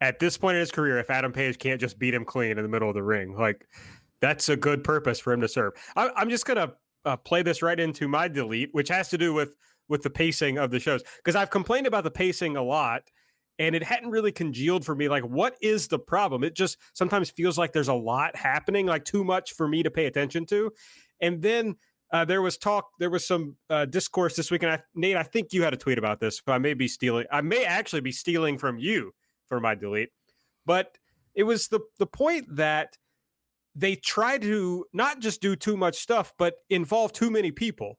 at this point in his career if Adam Page can't just beat him clean in the middle of the ring? Like, that's a good purpose for him to serve. I, I'm just going to Uh, play this right into my delete, which has to do with with the pacing of the shows, because I've complained about the pacing a lot and it hadn't really congealed for me. Like, what is the problem? It just sometimes feels like there's a lot happening, like too much for me to pay attention to. And then uh, there was talk, there was some uh, discourse this week. And I, Nate, I think you had a tweet about this. So I may be stealing. I may actually be stealing from you for my delete. But it was the the point that they try to not just do too much stuff, but involve too many people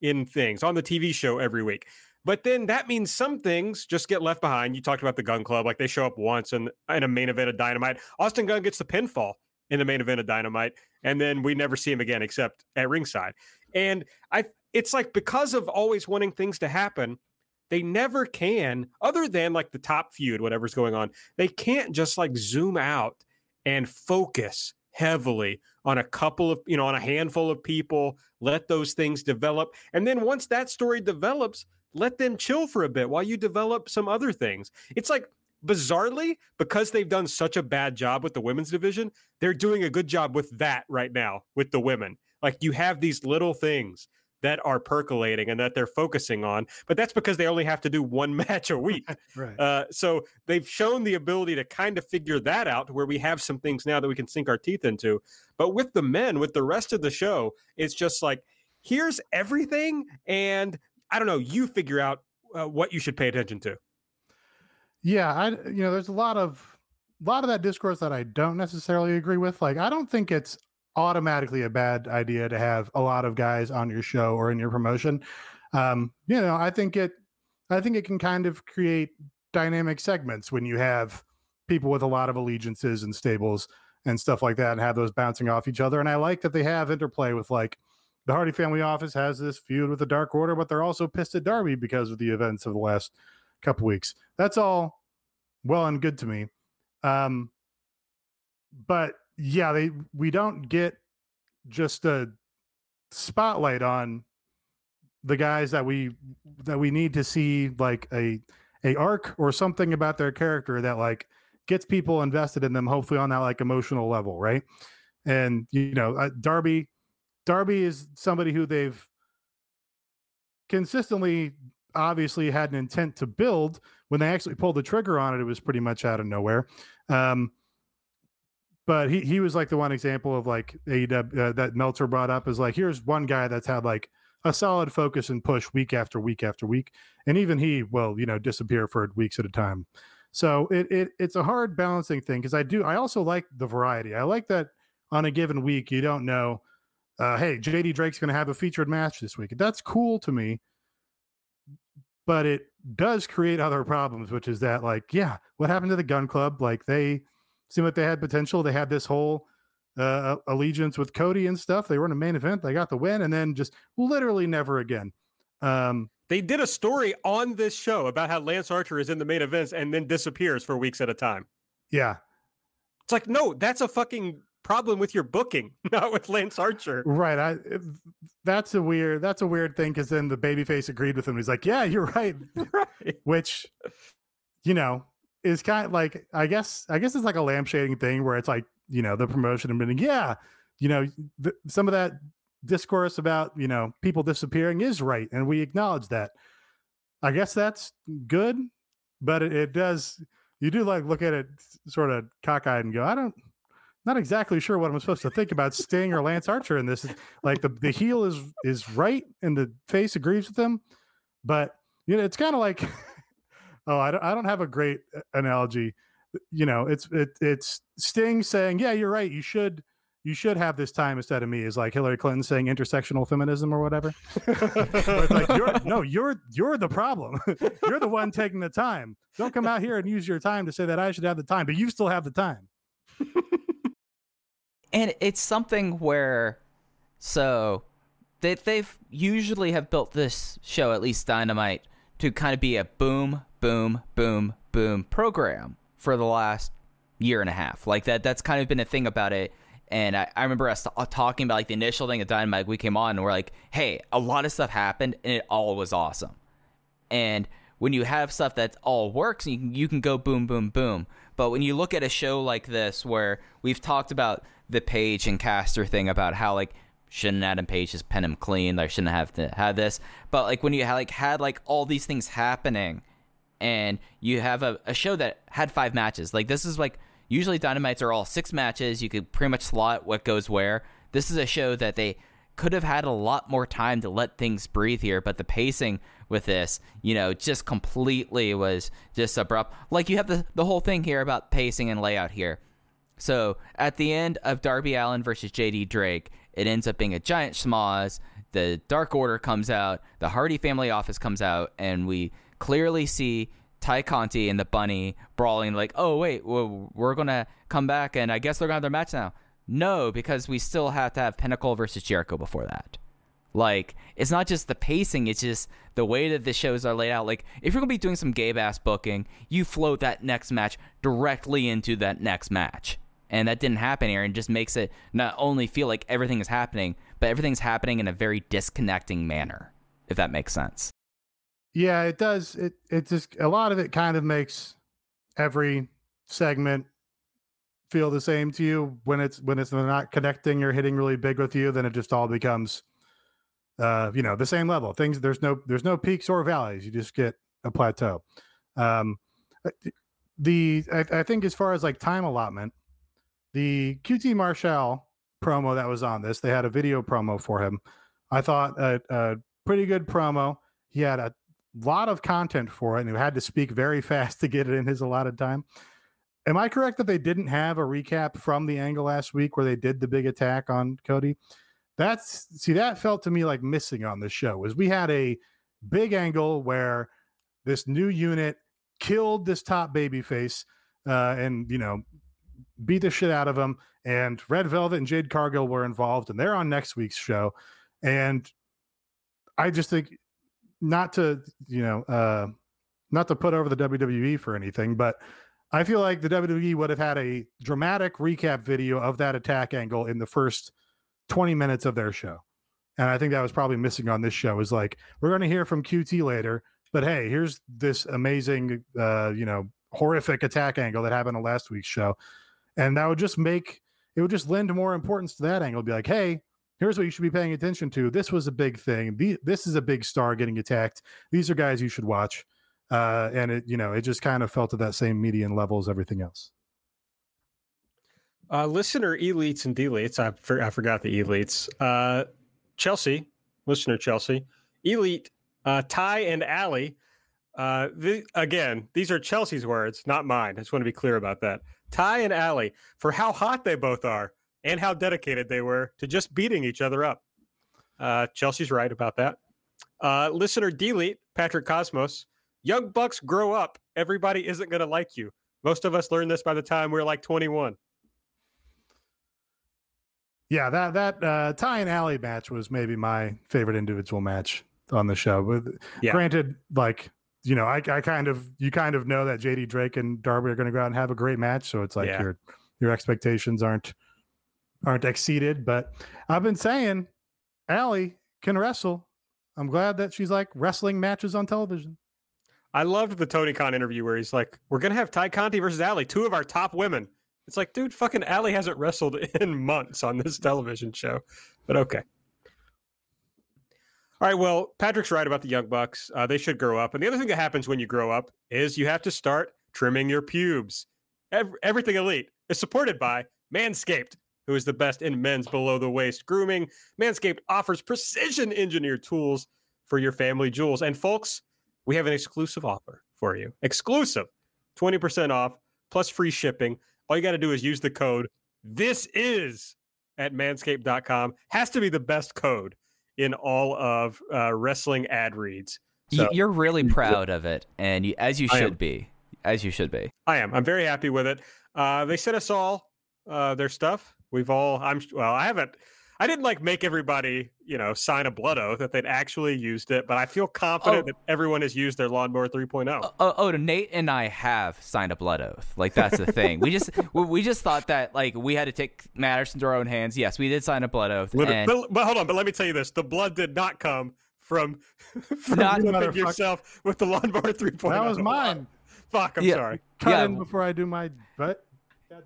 in things on the T V show every week. But then that means some things just get left behind. You talked about the Gun Club, like they show up once in, in a main event of Dynamite. Austin Gunn gets the pinfall in the main event of Dynamite, and then we never see him again except at ringside. And I, it's like because of always wanting things to happen, they never can, other than like the top feud, whatever's going on, they can't just like zoom out and focus heavily on a couple of, you know, on a handful of people, let those things develop. And then once that story develops, let them chill for a bit while you develop some other things. It's like, bizarrely, because they've done such a bad job with the women's division, they're doing a good job with that right now with the women. Like, you have these little things that are percolating and that they're focusing on, but that's because they only have to do one match a week. Right. Uh, so they've shown the ability to kind of figure that out, where we have some things now that we can sink our teeth into. But with the men, with the rest of the show, it's just like, here's everything, and I don't know, you figure out uh, what you should pay attention to. Yeah. I, you know, there's a lot of, a lot of that discourse that I don't necessarily agree with. Like, I don't think it's automatically a bad idea to have a lot of guys on your show or in your promotion. Um, you know, I think it, I think it can kind of create dynamic segments when you have people with a lot of allegiances and stables and stuff like that, and have those bouncing off each other. And I like that they have interplay with, like, the Hardy Family Office has this feud with the Dark Order, but they're also pissed at Darby because of the events of the last couple weeks. That's all well and good to me. Um, but yeah, they, we don't get just a spotlight on the guys that we, that we need to see, like a, a arc or something about their character that like gets people invested in them, hopefully on that like emotional level. Right. And, you know, Darby, Darby is somebody who they've consistently obviously had an intent to build. When they actually pulled the trigger on it, it was pretty much out of nowhere. Um, but he, he was like the one example of like A E W uh, that Meltzer brought up, is like, here's one guy that's had like a solid focus and push week after week after week. And even he will, you know, disappear for weeks at a time. So it, it it's a hard balancing thing. Cause I do, I also like the variety. I like that on a given week, you don't know, Uh, hey, J D Drake's going to have a featured match this week. That's cool to me, but it does create other problems, which is that, like, yeah, what happened to the Gun Club? Like, they seemed like they had potential. They had this whole uh, allegiance with Cody and stuff. They were in a main event. They got the win, and then just literally never again. Um, they did a story on this show about how Lance Archer is in the main events and then disappears for weeks at a time. Yeah. It's like, no, that's a fucking problem with your booking, not with Lance Archer. Right. I that's a weird that's a weird thing, because then the babyface agreed with him. He's like, yeah, you're right. Right. Which, you know, is kind of like, I guess I guess it's like a lampshading thing where it's like, you know, the promotion and being, yeah, you know, th- some of that discourse about, you know, people disappearing is right, and we acknowledge that. I guess that's good, but it, it does, you do like look at it sort of cockeyed and go, I don't Not exactly sure what I'm supposed to think about Sting or Lance Archer in this. Like, the, the heel is is right and the face agrees with him, but you know, it's kind of like, oh, I don't I don't have a great analogy. You know, it's it, it's Sting saying, yeah, you're right, you should you should have this time instead of me, is like Hillary Clinton saying intersectional feminism or whatever. Or it's like, you're, no, you're you're the problem. You're the one taking the time. Don't come out here and use your time to say that I should have the time, but you still have the time. And it's something where, so they, they've usually have built this show, at least Dynamite, to kind of be a boom, boom, boom, boom program for the last year and a half. Like that, that's kind of been a thing about it. And I, I remember us talking about like the initial thing at Dynamite. We came on and we're like, hey, a lot of stuff happened and it all was awesome. And when you have stuff that all works, you can, you can go boom, boom, boom. But when you look at a show like this, where we've talked about the Page and Caster thing, about how like shouldn't Adam Page just pen him clean, like shouldn't have to have this, but like when you had like had like all these things happening and you have a, a show that had five matches. Like, this is like, usually Dynamites are all six matches. You could pretty much slot what goes where. This is a show that they could have had a lot more time to let things breathe here, but the pacing with this, you know, just completely was just abrupt. Like, you have the, the whole thing here about pacing and layout here. So at the end of Darby Allin versus J D Drake, it ends up being a giant schmoz. The Dark Order comes out, the Hardy Family Office comes out, and we clearly see Ty Conti and the Bunny brawling like, oh, wait, we're going to come back, and I guess they're going to have their match now. No, because we still have to have Pinnacle versus Jericho before that. Like, it's not just the pacing, it's just the way that the shows are laid out. Like, if you're going to be doing some gay-ass booking, you float that next match directly into that next match. And that didn't happen here, and just makes it not only feel like everything is happening, but everything's happening in a very disconnecting manner, if that makes sense. Yeah, it does. It it just, a lot of it kind of makes every segment feel the same to you. When it's when it's not connecting or hitting really big with you, then it just all becomes, uh, you know, the same level. Things there's no there's no peaks or valleys. You just get a plateau. Um, the I, I think as far as like time allotment. The Q T Marshall promo that was on this, they had a video promo for him. I thought a, a pretty good promo. He had a lot of content for it, and he had to speak very fast to get it in his allotted time. Am I correct that they didn't have a recap from the angle last week where they did the big attack on Cody? That's see, that felt to me like missing on the show. Is we had a big angle where this new unit killed this top babyface, uh, and you know. beat the shit out of them, and Red Velvet and Jade Cargill were involved, and they're on next week's show. And I just think, not to, you know, uh, not to put over the W W E for anything, but I feel like the W W E would have had a dramatic recap video of that attack angle in the first twenty minutes of their show. And I think that was probably missing on this show, is like, we're going to hear from Q T later, but hey, here's this amazing, uh, you know, horrific attack angle that happened on last week's show. And that would just make, it would just lend more importance to that angle. It'd be like, hey, here's what you should be paying attention to. This was a big thing. The, this is a big star getting attacked. These are guys you should watch. Uh, and it, you know, it just kind of fell to that same median level as everything else. Uh, listener elites and deletes. I, for, I forgot the elites. Uh, Chelsea, listener Chelsea, elite, uh, Ty and Allie. Uh, th- again, these are Chelsea's words, not mine. I just want to be clear about that. Ty and Allie, for how hot they both are and how dedicated they were to just beating each other up. Uh, Chelsea's right about that. Uh, listener delete, Patrick Cosmos, Young Bucks grow up. Everybody isn't going to like you. Most of us learned this by the time we were like twenty-one. Yeah, that that uh, Ty and Allie match was maybe my favorite individual match on the show. With, yeah. Granted, like... You know, I, I kind of, you kind of know that J D Drake and Darby are going to go out and have a great match. So it's like yeah. your, your expectations aren't, aren't exceeded, but I've been saying Allie can wrestle. I'm glad that she's like wrestling matches on television. I loved the Tony Khan interview where he's like, we're going to have Ty Conti versus Allie, two of our top women. It's like, dude, fucking Allie hasn't wrestled in months on this television show, but okay. All right, well, Patrick's right about the Young Bucks. Uh, they should grow up. And the other thing that happens when you grow up is you have to start trimming your pubes. Every, everything Elite is supported by Manscaped, who is the best in men's below-the-waist grooming. Manscaped offers precision-engineered tools for your family jewels. And, folks, we have an exclusive offer for you. Exclusive. twenty percent off, plus free shipping. All you got to do is use the code THISIS at manscaped dot com. Has to be the best code in all of uh, wrestling ad reads. So, you're really proud of it, and you, as you should be. As you should be. I am. I'm very happy with it. Uh, they sent us all uh, their stuff. We've all, I'm well, I haven't, I didn't like make everybody, you know, sign a blood oath that they'd actually used it, but I feel confident oh. that everyone has used their Lawnmower three point oh. Oh, oh, Nate and I have signed a blood oath. Like, that's the thing. We just we just thought that, like, we had to take matters into our own hands. Yes, we did sign a blood oath. And... But, but hold on, but let me tell you this. The blood did not come from, from not living yourself with the Lawnmower three point oh. That was mine. Fuck, I'm yeah. sorry. Cut yeah. in before I do my butt.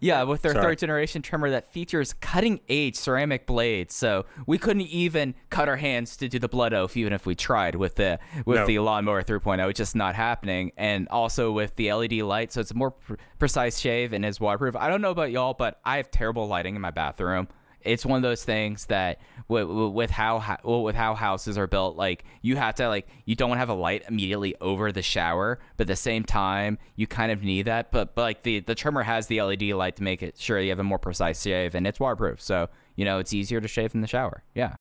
Yeah, with their Sorry. third generation trimmer that features cutting edge ceramic blades. So we couldn't even cut our hands to do the blood oath, even if we tried with the with no. the lawnmower three point oh. It's just not happening. And also with the L E D light, so it's a more pr- precise shave and is waterproof. I don't know about y'all, but I have terrible lighting in my bathroom. It's one of those things that w- w- with how well, with how houses are built, like you have to like you don't have a light immediately over the shower, but at the same time you kind of need that. But, but like the, the trimmer has the L E D light to make it sure you have a more precise shave, and it's waterproof, so you know it's easier to shave in the shower. Yeah,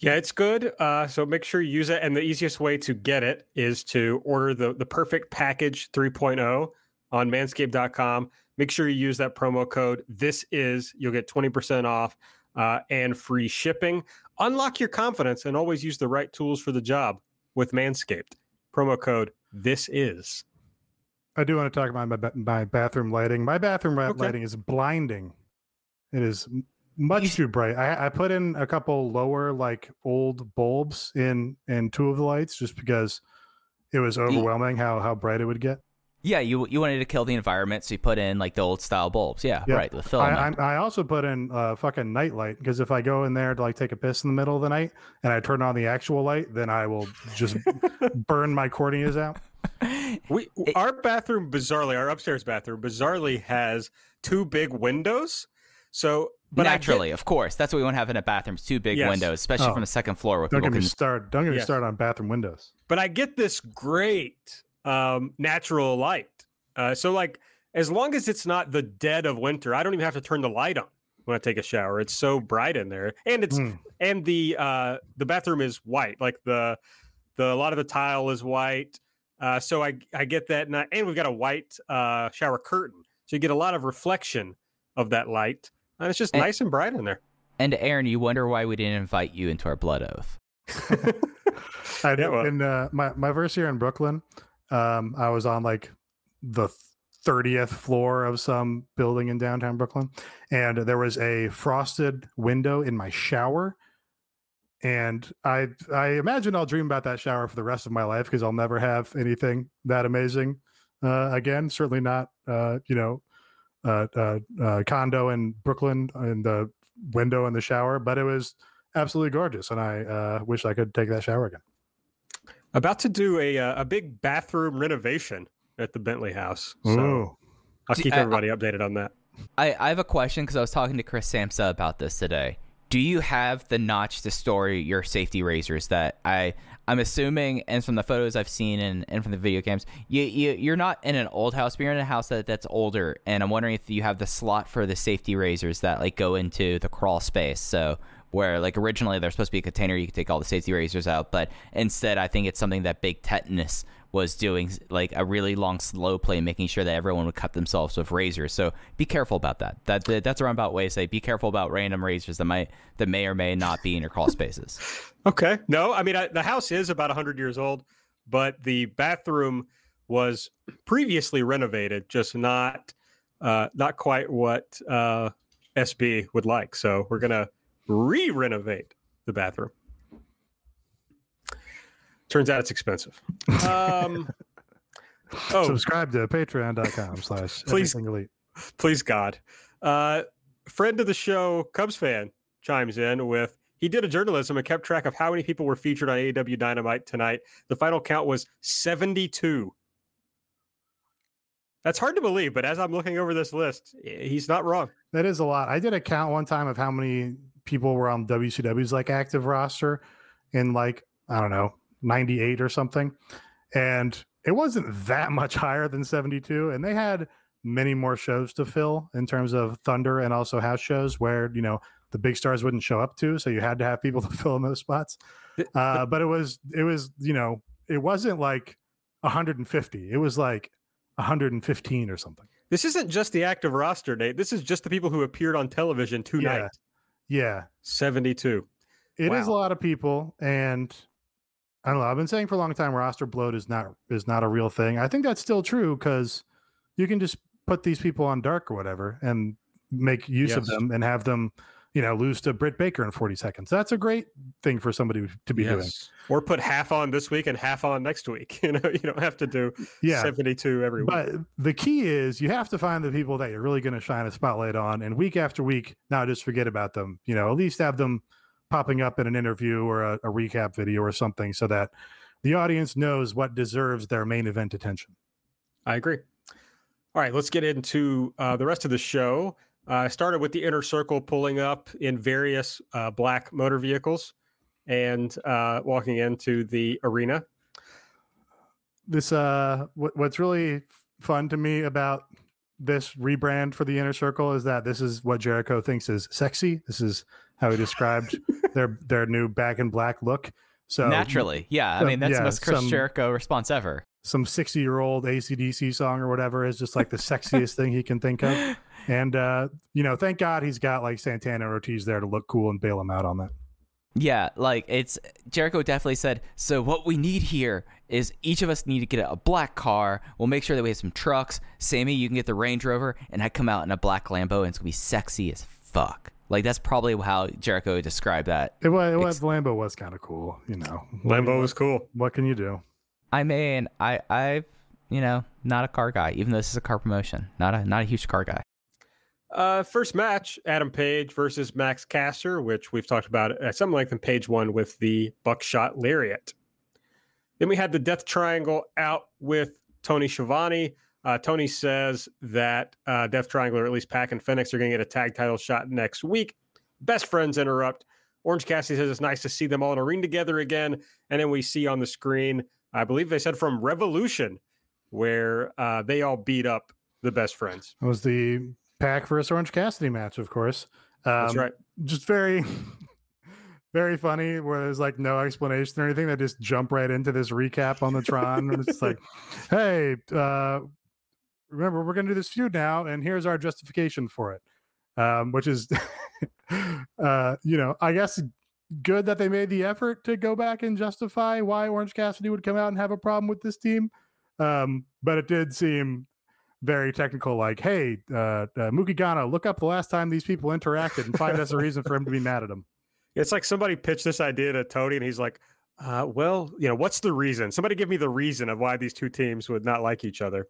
yeah, it's good. Uh, so make sure you use it, and the easiest way to get it is to order the the Perfect Package three point oh on manscaped dot com. Make sure you use that promo code. This is, you'll get twenty percent off uh, and free shipping. Unlock your confidence and always use the right tools for the job with Manscaped. Promo code, this is. I do want to talk about my, ba- my bathroom lighting. My bathroom okay. lighting is blinding. It is much too bright. I, I put in a couple lower, like old bulbs in, in two of the lights just because it was overwhelming how, how bright it would get. Yeah, you you wanted to kill the environment, so you put in like the old style bulbs. Yeah, yeah. right. The filament. I, I also put in a uh, fucking night light because if I go in there to like take a piss in the middle of the night and I turn on the actual light, then I will just burn my corneas out. We it, our bathroom bizarrely, our upstairs bathroom bizarrely has two big windows. So, but naturally, get, of course, that's what we want to have in a bathroom: two big yes. windows, especially oh. from the second floor. Where don't get me can, start. Don't get yes. me started on bathroom windows. But I get this great. Um, natural light. Uh, so like, as long as it's not the dead of winter, I don't even have to turn the light on when I take a shower. It's so bright in there, and it's mm. and the uh, the bathroom is white. Like the the a lot of the tile is white. Uh, so I I get that, and, I, and we've got a white uh, shower curtain, so you get a lot of reflection of that light, and it's just and, nice and bright in there. And Aaron, you wonder why we didn't invite you into our blood oath. I know. Yeah, well. And uh, my my first year in Brooklyn. Um, I was on like the thirtieth floor of some building in downtown Brooklyn, and there was a frosted window in my shower. And I, I imagine I'll dream about that shower for the rest of my life because I'll never have anything that amazing uh, again. Certainly not, uh, you know, uh, uh, uh, condo in Brooklyn and the window in the shower. But it was absolutely gorgeous, and I uh, wish I could take that shower again. About to do a uh, a big bathroom renovation at the Bentley house. So Ooh. I'll keep everybody I, updated on that. I, I have a question because I was talking to Chris Samsa about this today. Do you have the notch to store your safety razors that I, I'm assuming, and from the photos I've seen and, and from the video cams, you, you, you're not in an old house, but you're in a house that, that's older, and I'm wondering if you have the slot for the safety razors that like go into the crawl space. So... where like originally there's supposed to be a container you could take all the safety razors out, but instead I think it's something that Big Tetanus was doing, like a really long slow play, making sure that everyone would cut themselves with razors. So be careful about that. That, that that's a roundabout way to say be careful about random razors that might that may or may not be in your crawl spaces. Okay, no, I mean I, the house is about one hundred years old, but the bathroom was previously renovated, just not uh, not quite what uh, S B would like. So we're gonna. Re-renovate the bathroom. Turns out it's expensive. Um, oh. Subscribe to patreon dot com slash everything elite. Please, God. Uh, friend of the show, Cubs fan, chimes in with, he did a journalism and kept track of how many people were featured on A E W Dynamite tonight. The final count was seventy-two. That's hard to believe, but as I'm looking over this list, he's not wrong. That is a lot. I did a count one time of how many people were on W C W's like active roster in like, I don't know, ninety-eight or something. And it wasn't that much higher than seventy-two. And they had many more shows to fill in terms of Thunder and also house shows where, you know, the big stars wouldn't show up to. So you had to have people to fill in those spots. Uh, but it was, it was, you know, it wasn't like one hundred fifty. It was like one hundred fifteen or something. This isn't just the active roster, Nate. This is just the people who appeared on television tonight. Yeah. Yeah. seventy-two. It wow. is a lot of people, and I don't know. I've been saying for a long time roster bloat is not is not a real thing. I think that's still true because you can just put these people on Dark or whatever and make use yes. of them and have them you know, lose to Britt Baker in forty seconds. That's a great thing for somebody to be yes. doing. Or put half on this week and half on next week. You know, you don't have to do yeah. seventy-two every week. But the key is you have to find the people that you're really going to shine a spotlight on, and week after week, not just forget about them. You know, at least have them popping up in an interview or a, a recap video or something so that the audience knows what deserves their main event attention. I agree. All right, let's get into uh, the rest of the show. I uh, started with the Inner Circle pulling up in various uh, black motor vehicles and uh, walking into the arena. This uh, w- what's really fun to me about this rebrand for the Inner Circle is that this is what Jericho thinks is sexy. This is how he described their their new back in black look. So naturally, yeah. I mean, that's yeah, the most Chris some, Jericho response ever. Some sixty-year-old A C D C song or whatever is just like the sexiest thing he can think of. And, uh, you know, thank God he's got like Santana and Ortiz there to look cool and bail him out on that. Yeah, like it's Jericho definitely said, so what we need here is each of us need to get a black car. We'll make sure that we have some trucks. Sammy, you can get the Range Rover. And I come out in a black Lambo and it's going to be sexy as fuck. Like, that's probably how Jericho described that. It was, it was Lambo was kind of cool, you know. Lambo was cool. What can you do? I mean, I, I, you know, not a car guy, even though this is a car promotion. Not a, not a huge car guy. Uh, first match, Adam Page versus Max Caster, which we've talked about at some length in page one with the Buckshot Lariat. Then we had the Death Triangle out with Tony Schiavone. Uh, Tony says that uh, Death Triangle, or at least Pac and Fenix, are going to get a tag title shot next week. Best friends interrupt. Orange Cassidy says it's nice to see them all in a ring together again. And then we see on the screen, I believe they said from Revolution, where uh, they all beat up the best friends. It was the Pac versus Orange Cassidy match, of course. Um, That's right. Just very, very funny, where there's like no explanation or anything. They just jump right into this recap on the Tron. And it's like, hey, uh, remember, we're going to do this feud now, and here's our justification for it. Um, which is, uh, you know, I guess good that they made the effort to go back and justify why Orange Cassidy would come out and have a problem with this team. Um, but it did seem very technical, like, hey, uh, uh, Mugi Gana, look up the last time these people interacted and find us a reason for him to be mad at them. It's like somebody pitched this idea to Tony, and he's like, uh, well, you know, what's the reason? Somebody give me the reason of why these two teams would not like each other.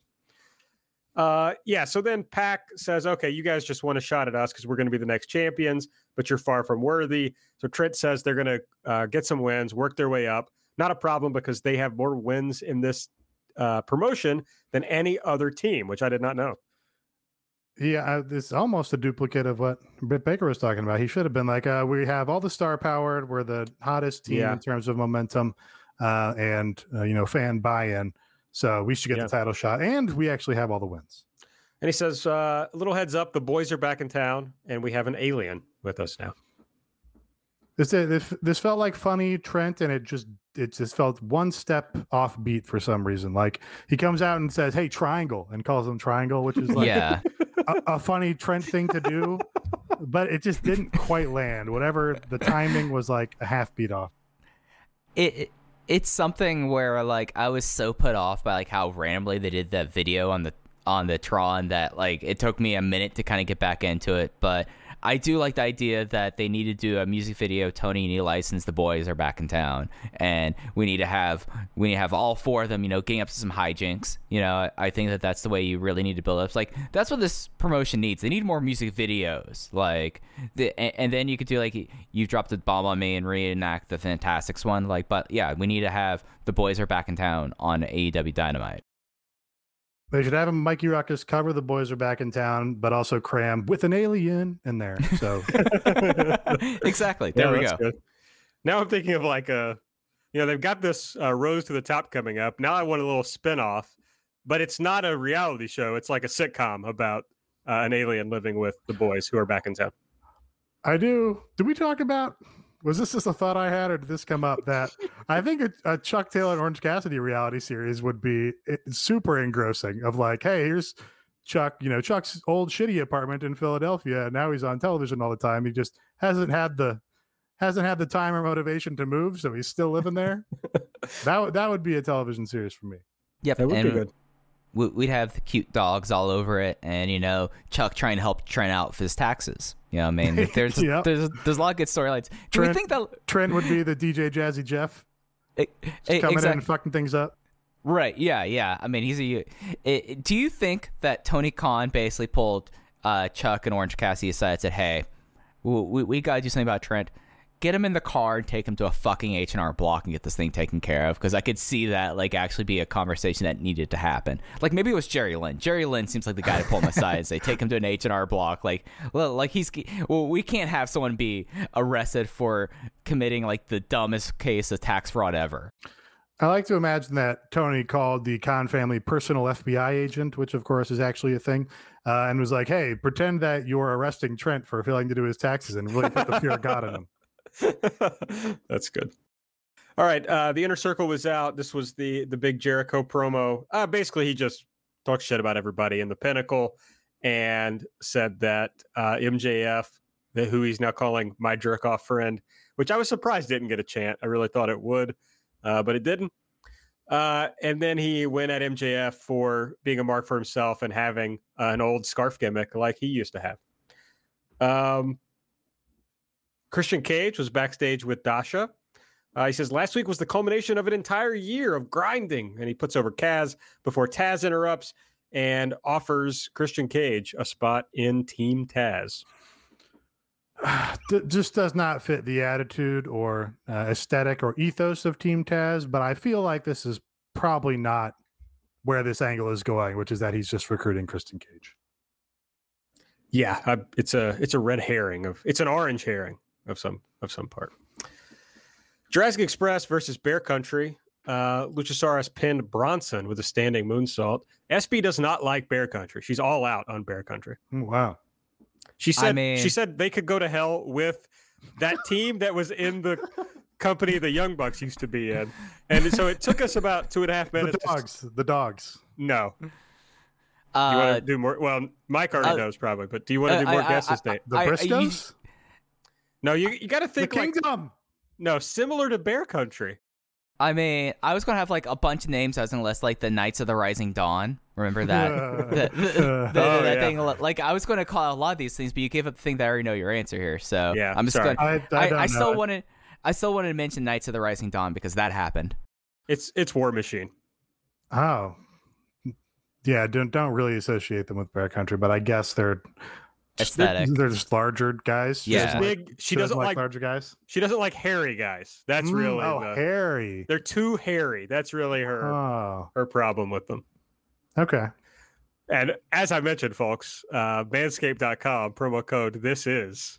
Uh, yeah, so then Pac says, okay, you guys just want a shot at us because we're going to be the next champions, but you're far from worthy. So Trent says they're going to uh, get some wins, work their way up. Not a problem because they have more wins in this Uh, promotion than any other team, which I did not know. Yeah, it's almost a duplicate of what Britt Baker was talking about. He should have been like, uh, we have all the star power. We're the hottest team yeah. in terms of momentum uh, and, uh, you know, fan buy-in. So we should get yeah. the title shot. And we actually have all the wins. And he says, uh, little heads up, the boys are back in town and we have an alien with us now. This, this, this felt like funny Trent, and it just it just felt one step off beat for some reason. Like he comes out and says, hey, triangle, and calls him triangle, which is like yeah. a, a funny Trent thing to do, but it just didn't quite land. Whatever the timing was, like a half beat off. It, it it's something where like I was so put off by like how randomly they did that video on the on the Tron that like it took me a minute to kind of get back into it. But I do like the idea that they need to do a music video. Tony, you need a license. The boys are back in town, and we need to have we need to have all four of them, you know, getting up to some hijinks. You know, I think that that's the way you really need to build up. It's like that's what this promotion needs. They need more music videos. Like, the, and, and then you could do like you dropped the bomb on me and reenact the Fantastics one. Like, but yeah, we need to have the boys are back in town on A E W Dynamite. They should have him, Mikey Ruckus, cover the boys are back in town, but also cram with an alien in there. So exactly. There yeah, we go. Good. Now I'm thinking of like a, you know, they've got this uh, Rose to the Top coming up. Now I want a little spinoff, but it's not a reality show. It's like a sitcom about uh, an alien living with the boys who are back in town. I do. Did we talk about, was this just a thought I had or did this come up that I think a, a Chuck Taylor and Orange Cassidy reality series would be super engrossing of like, hey, here's Chuck, you know, Chuck's old shitty apartment in Philadelphia. And now he's on television all the time. He just hasn't had the, hasn't had the time or motivation to move. So he's still living there. that that would be a television series for me. Yep. That would and- be good. We'd have the cute dogs all over it, and you know Chuck trying to help Trent out for his taxes. You know what I mean? There's yep. there's there's a lot of good storylines. Do Trent, we think that Trent would be the D J Jazzy Jeff? It, it, coming exactly. in and fucking things up. Right, yeah, yeah. I mean, he's a... It, do you think that Tony Khan basically pulled uh, Chuck and Orange Cassidy aside and said, hey, we, we, we got to do something about Trent. Get him in the car and take him to a fucking H and R Block and get this thing taken care of? Because I could see that, like, actually be a conversation that needed to happen. Like, maybe it was Jerry Lynn. Jerry Lynn seems like the guy to pull him aside and say, take him to an H and R Block. Like, well, like he's... Well, we can't have someone be arrested for committing, like, the dumbest case of tax fraud ever. I like to imagine that Tony called the Khan family personal F B I agent, which of course is actually a thing, uh, and was like, hey, pretend that you're arresting Trent for failing to do his taxes and really put the fear of God in him. That's good. All right. Uh, the Inner Circle was out. This was the, the big Jericho promo. Uh, basically, he just talks shit about everybody in the Pinnacle and said that uh, M J F, the, who he's now calling my jerk-off friend, which I was surprised didn't get a chant. I really thought it would. Uh, but it didn't. Uh, and then he went at M J F for being a mark for himself and having uh, an old scarf gimmick like he used to have. Um, Christian Cage was backstage with Dasha. Uh, he says, last week was the culmination of an entire year of grinding. And he puts over Kaz before Taz interrupts and offers Christian Cage a spot in Team Taz. Just does not fit the attitude or uh, aesthetic or ethos of Team Taz, but I feel like this is probably not where this angle is going, which is that he's just recruiting Christian Cage. Yeah, I, it's a it's a red herring of it's an orange herring of some of some part. Jurassic Express versus Bear Country. Uh, Luchasaurus pinned Bronson with a standing moonsault. S B does not like Bear Country. She's all out on Bear Country. Wow. She said I mean, she said they could go to hell with that team that was in the company the Young Bucks used to be in. And so it took us about two and a half minutes. The dogs. To... The dogs. No. Uh, you want to do more? Well, Mike already uh, knows probably, but do you want to do uh, more I, guesses, I, I, Nate? The Briscoes? You... No, you you got to think the Kingdom. Like, no, similar to Bear Country. I mean, I was going to have like a bunch of names. I was going to list like the Knights of the Rising Dawn. Remember that? the, the, the, oh, that yeah. thing, like, I was going to call a lot of these things, but you gave up the thing that I already know your answer here. So yeah, I'm just going to, I, I, I, I still wanted, I still wanted to mention Knights of the Rising Dawn because that happened. It's, it's War Machine. Oh yeah. Don't, don't really associate them with Bear Country, but I guess they're aesthetic. They're, they're just larger guys. Yeah. Big, she, she doesn't, doesn't like, like larger guys. She doesn't like hairy guys. That's mm, really oh, the, hairy. They're too hairy. That's really her, oh. her problem with them. Okay. And as I mentioned, folks, uh, manscaped dot com, promo code this is.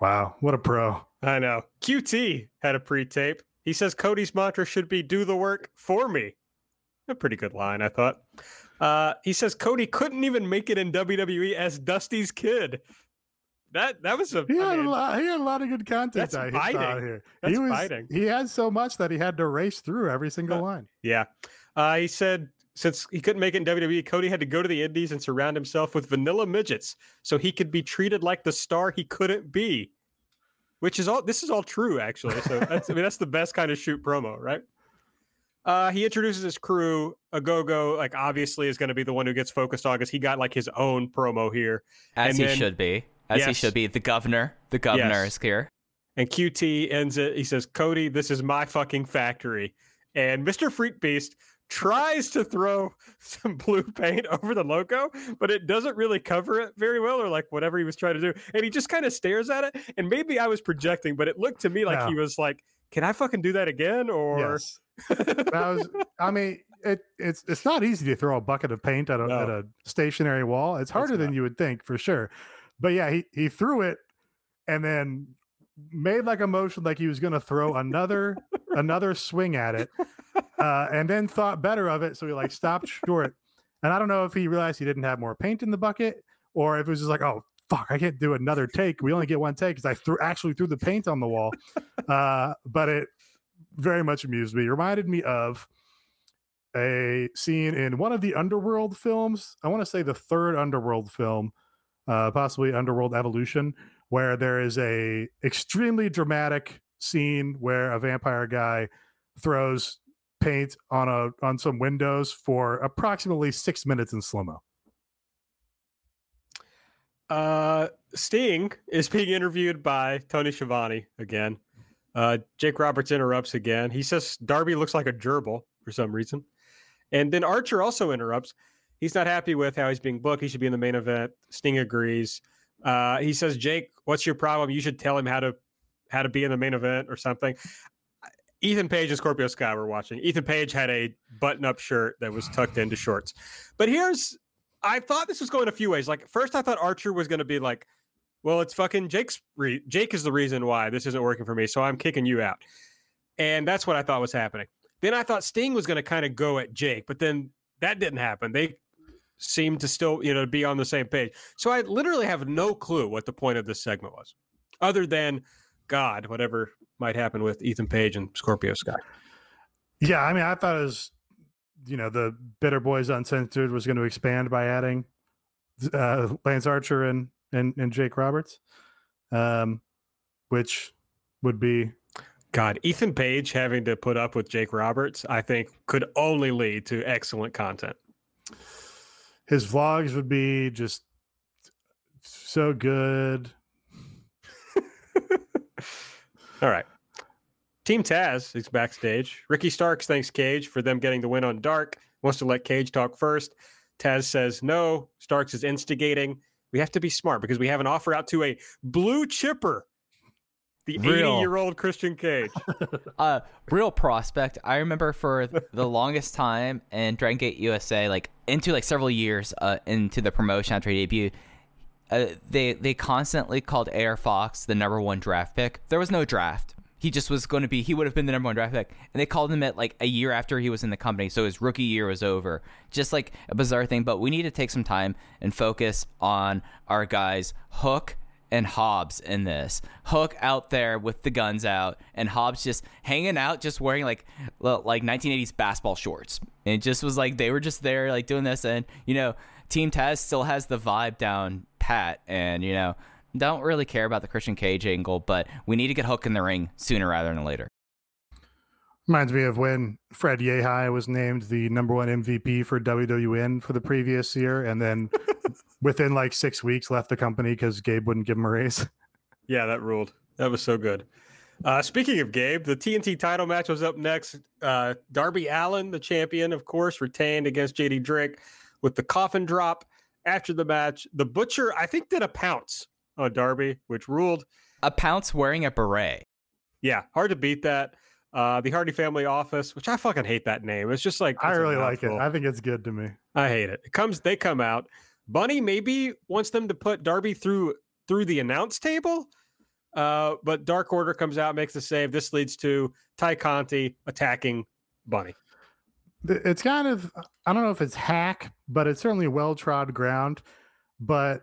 Wow, what a pro. I know. Q T had a pre-tape. He says Cody's mantra should be do the work for me. A pretty good line, I thought. Uh, he says Cody couldn't even make it in W W E as Dusty's kid. That that was a he had, I mean, a, lot, he had a lot of good content. That's I biting. Saw here. That's he was biting. He had so much that he had to race through every single uh, line. Yeah. Uh, he said since he couldn't make it in W W E, Cody had to go to the Indies and surround himself with vanilla midgets so he could be treated like the star he couldn't be, which is all, this is all true, actually. So that's, I mean, that's the best kind of shoot promo, right? Uh, he introduces his crew. Agogo, like, obviously is going to be the one who gets focused on because he got like his own promo here. As and he then, should be. As yes. he should be. The governor. The governor yes. is here. And Q T ends it. He says, Cody, this is my fucking factory. And Mister Freak Beast tries to throw some blue paint over the logo, but it doesn't really cover it very well, or like whatever he was trying to do. And he just kind of stares at it. And maybe I was projecting, but it looked to me like no. he was like, can I fucking do that again? Or yes. I, was, I mean, it, it's it's not easy to throw a bucket of paint at a, no. at a stationary wall. It's harder it's than you would think, for sure. But yeah, he, he threw it and then made like a motion like he was going to throw another another swing at it. Uh, and then thought better of it, so he like stopped short. And I don't know if he realized he didn't have more paint in the bucket, or if it was just like, oh fuck, I can't do another take. We only get one take because I th- actually threw the paint on the wall. Uh, but it very much amused me. It reminded me of a scene in one of the Underworld films. I want to say the third Underworld film, uh, possibly Underworld Evolution, where there is a extremely dramatic scene where a vampire guy throws paint on a on some windows for approximately six minutes in slow-mo. Uh, Sting is being interviewed by Tony Schiavone again. Uh, Jake Roberts interrupts again. He says Darby looks like a gerbil for some reason. And then Archer also interrupts. He's not happy with how he's being booked. He should be in the main event. Sting agrees. Uh, he says, Jake, what's your problem? You should tell him how to how to be in the main event or something. Ethan Page and Scorpio Sky were watching. Ethan Page had a button-up shirt that was tucked into shorts. But here's, I thought this was going a few ways. Like, first I thought Archer was going to be like, well, it's fucking Jake's, re- Jake is the reason why this isn't working for me, so I'm kicking you out. And that's what I thought was happening. Then I thought Sting was going to kind of go at Jake, but then that didn't happen. They seemed to still, you know, be on the same page. So I literally have no clue what the point of this segment was, other than, God, whatever might happen with Ethan Page and Scorpio Sky. Yeah, I mean, I thought it was, you know, the Bitter Boys Uncensored was going to expand by adding uh, Lance Archer and, and and Jake Roberts, um, which would be... God, Ethan Page having to put up with Jake Roberts, I think, could only lead to excellent content. His vlogs would be just so good. All right. Team Taz is backstage. Ricky Starks thanks Cage for them getting the win on Dark. Wants to let Cage talk first. Taz says no. Starks is instigating. We have to be smart because we have an offer out to a blue chipper. The eighty-year-old Christian Cage. uh, real prospect. I remember for the longest time in Dragon Gate U S A, like into like several years uh, into the promotion after he debuted, uh, they, they constantly called Air Fox the number one draft pick. There was no draft. He just was going to be, he would have been the number one draft pick. And they called him it like a year after he was in the company. So his rookie year was over. Just like a bizarre thing. But we need to take some time and focus on our guys, Hook and Hobbs in this. Hook out there with the guns out, and Hobbs just hanging out, just wearing like like nineteen eighties basketball shorts. And it just was like they were just there like doing this, and you know, Team Taz still has the vibe down pat, and you know, don't really care about the Christian Cage angle, but we need to get Hook in the ring sooner rather than later. Reminds me of when Fred Yehai was named the number one M V P for W W N for the previous year, and then within like six weeks left the company because Gabe wouldn't give him a raise. Yeah, that ruled. That was so good. Uh, speaking of Gabe, the T N T title match was up next. Uh, Darby Allin, the champion, of course, retained against J D Drake with the coffin drop. After the match, the Butcher, I think, did a pounce on Darby, which ruled. A pounce wearing a beret. Yeah, hard to beat that. Uh, the Hardy Family Office, which I fucking hate that name. It's just like, it's I really like it. I think it's good to me. I hate it. It comes, they come out. Bunny maybe wants them to put Darby through through the announce table, uh, but Dark Order comes out, makes the save. This leads to Ty Conti attacking Bunny. It's kind of, I don't know if it's hack, but it's certainly well-trod ground. But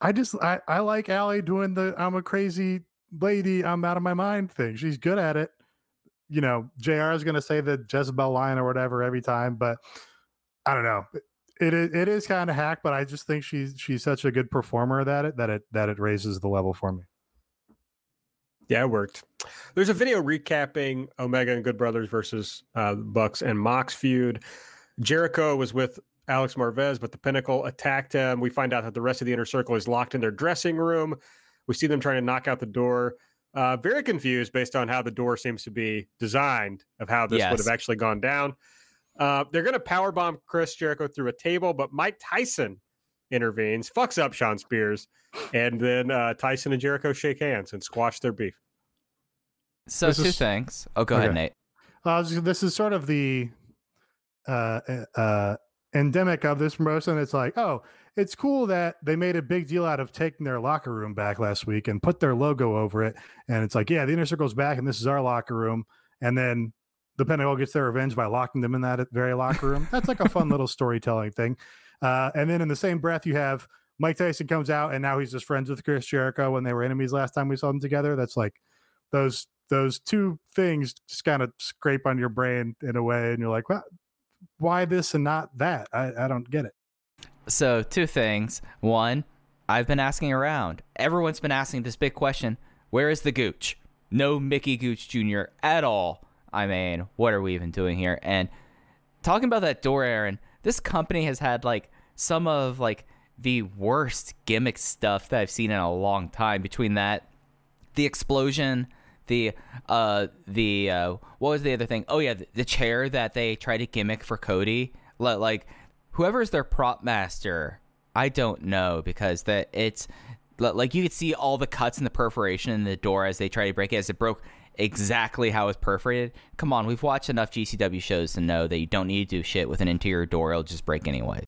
I just, I, I like Allie doing the I'm a crazy lady, I'm out of my mind thing. She's good at it. You know, J R is going to say the Jezebel line or whatever every time, but I don't know. It is, it is kind of hack, but I just think she's she's such a good performer that it that it that it raises the level for me. Yeah, it worked. There's a video recapping Omega and Good Brothers versus uh, Bucks and Mox feud. Jericho was with Alex Marvez, but the Pinnacle attacked him. We find out that the rest of the Inner Circle is locked in their dressing room. We see them trying to knock out the door. Uh, very confused based on how the door seems to be designed of how this yes. would have actually gone down. Uh, they're going to powerbomb Chris Jericho through a table, but Mike Tyson intervenes, fucks up Sean Spears, and then uh, Tyson and Jericho shake hands and squash their beef. So this two is, things. Oh, go okay. ahead, Nate. Uh, this is sort of the uh, uh, endemic of this promotion. It's like, oh, it's cool that they made a big deal out of taking their locker room back last week and put their logo over it. And it's like, yeah, the Inner Circle's back and this is our locker room. And then the Pentagon gets their revenge by locking them in that very locker room. That's like a fun little storytelling thing. Uh, and then in the same breath, you have Mike Tyson comes out and now he's just friends with Chris Jericho when they were enemies last time we saw them together. That's like those, those two things just kind of scrape on your brain in a way. And you're like, well, why this and not that? I, I don't get it. So two things. One, I've been asking around. Everyone's been asking this big question. Where is the Gooch? No Mickey Gooch Junior at all. I mean, what are we even doing here? And talking about that door, Aaron, this company has had like some of like the worst gimmick stuff that I've seen in a long time. Between that, the explosion, the uh, the uh, what was the other thing? Oh yeah, the, the chair that they tried to gimmick for Cody. Like, whoever's their prop master, I don't know, because that it's like you could see all the cuts and the perforation in the door as they try to break it, as it broke exactly how it's perforated. Come on, we've watched enough G C W shows to know that you don't need to do shit with an interior door. It'll just break anyway.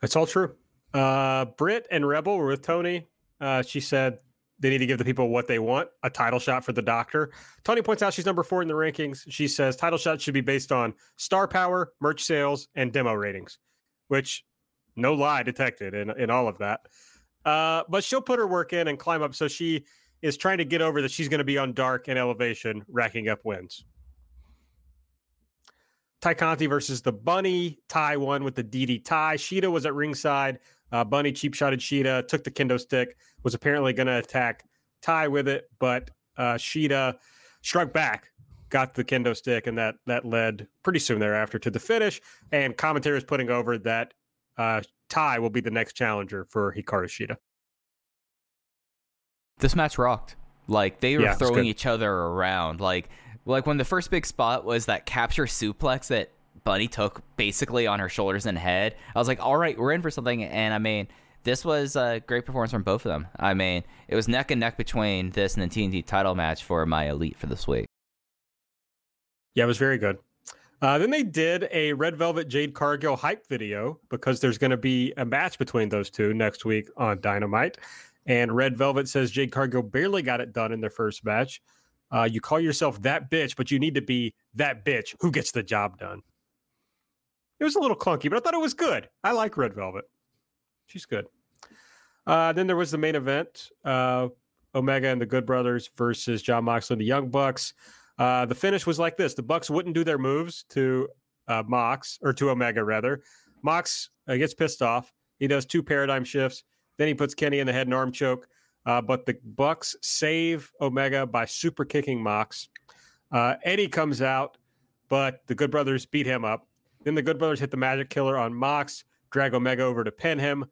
That's all true. Uh, Britt and Rebel were with Tony. Uh, she said they need to give the people what they want, a title shot for the doctor. Tony points out she's number four in the rankings. She says title shots should be based on star power, merch sales, and demo ratings, which no lie detected in, in all of that. Uh, but she'll put her work in and climb up, so she is trying to get over that she's going to be on Dark and Elevation, racking up wins. Ty Conti versus the Bunny. Ty won with the D D tie. Shida was at ringside. Uh, Bunny cheap-shotted Shida, took the kendo stick, was apparently going to attack Ty with it, but uh, Shida struck back, got the kendo stick, and that that led pretty soon thereafter to the finish, and commentary is putting over that uh, Ty will be the next challenger for Hikaru Shida. This match rocked. Like, they were yeah, throwing each other around. Like, like when the first big spot was that capture suplex that Bunny took basically on her shoulders and head, I was like, all right, we're in for something. And, I mean, this was a great performance from both of them. I mean, it was neck and neck between this and the T N T title match for my Elite for this week. Yeah, it was very good. Uh, then they did a Red Velvet Jade Cargill hype video because there's going to be a match between those two next week on Dynamite. And Red Velvet says Jade Cargill barely got it done in their first match. Uh, you call yourself that bitch, but you need to be that bitch who gets the job done. It was a little clunky, but I thought it was good. I like Red Velvet. She's good. Uh, then there was the main event. Uh, Omega and the Good Brothers versus Jon Moxley and the Young Bucks. Uh, the finish was like this. The Bucks wouldn't do their moves to uh, Mox, or to Omega, rather. Mox uh, gets pissed off. He does two paradigm shifts. Then he puts Kenny in the head and arm choke. Uh, but the Bucks save Omega by super kicking Mox. Uh, Eddie comes out, but the Good Brothers beat him up. Then the Good Brothers hit the Magic Killer on Mox, drag Omega over to pin him.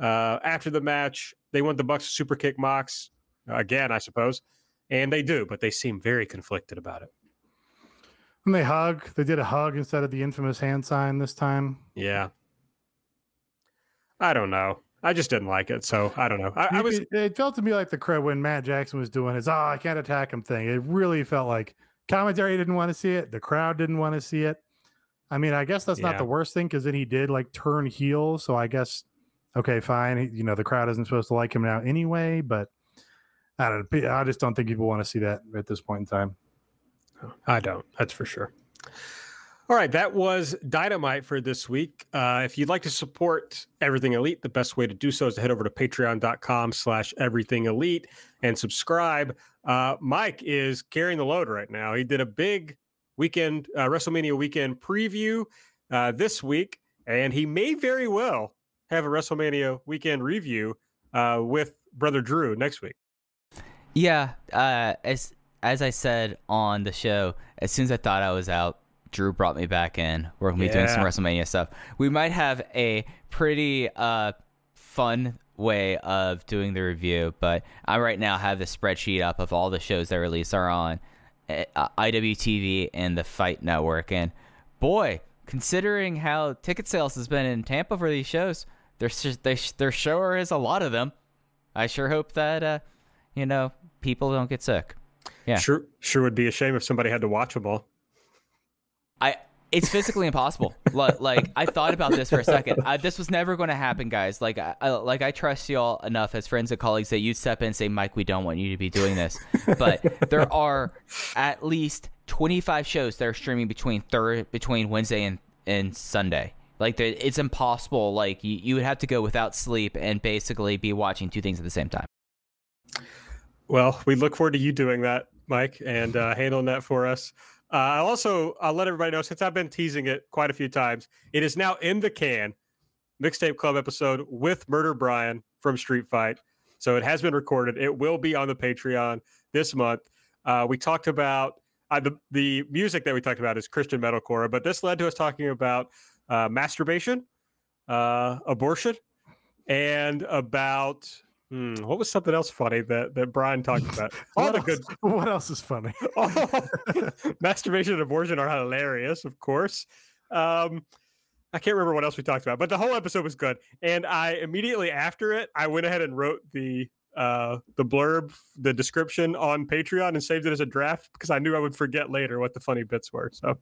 Uh, after the match, they want the Bucks to super kick Mox again, I suppose. And they do, but they seem very conflicted about it. And they hug. They did a hug instead of the infamous hand sign this time. Yeah. I don't know. I just didn't like it, so I don't know. I, I was. It felt to me like the crowd when Matt Jackson was doing his, oh, I can't attack him thing. It really felt like commentary didn't want to see it. The crowd didn't want to see it. I mean, I guess that's yeah. not the worst thing, because then he did, like, turn heel, so I guess, okay, fine. He, you know, the crowd isn't supposed to like him now anyway, but I don't. I just don't think people want to see that at this point in time. I don't. That's for sure. All right, that was Dynamite for this week. Uh, if you'd like to support Everything Elite, the best way to do so is to head over to patreon.com slash everything elite and subscribe. Uh, Mike is carrying the load right now. He did a big weekend, uh, WrestleMania weekend preview uh, this week, and he may very well have a WrestleMania weekend review uh, with Brother Drew next week. Yeah, uh, as, as I said on the show, as soon as I thought I was out, Drew brought me back in. We're going to be yeah. doing some WrestleMania stuff. We might have a pretty uh, fun way of doing the review, but I right now have the spreadsheet up of all the shows that release are on uh, I W T V and the Fight Network. And boy, considering how ticket sales has been in Tampa for these shows, there's just, they, there sure is a lot of them. I sure hope that, uh, you know, people don't get sick. Yeah, Sure, sure would be a shame if somebody had to watch them all. I, it's physically impossible. like, like I thought about this for a second. I, this was never going to happen, guys. Like, I, I, like I trust you all enough as friends and colleagues that you'd step in and say, Mike, we don't want you to be doing this. But there are at least twenty-five shows that are streaming between third, between Wednesday and, and Sunday. Like, it's impossible. Like, you, you would have to go without sleep and basically be watching two things at the same time. Well, we look forward to you doing that, Mike, and uh, handling that for us. Uh, I'll also I'll let everybody know, since I've been teasing it quite a few times, it is now in the can, Mixtape Club episode with Murder Brian from Street Fight. So it has been recorded. It will be on the Patreon this month. Uh, we talked about uh, the, the music that we talked about is Christian metalcore, but this led to us talking about uh, masturbation, uh, abortion, and about hmm, what was something else funny that, that Brian talked about? All the else, good. What else is funny? Oh, masturbation and abortion are hilarious, of course. Um, I can't remember what else we talked about, but the whole episode was good. And I immediately after it, I went ahead and wrote the uh, the blurb, the description on Patreon, and saved it as a draft because I knew I would forget later what the funny bits were. So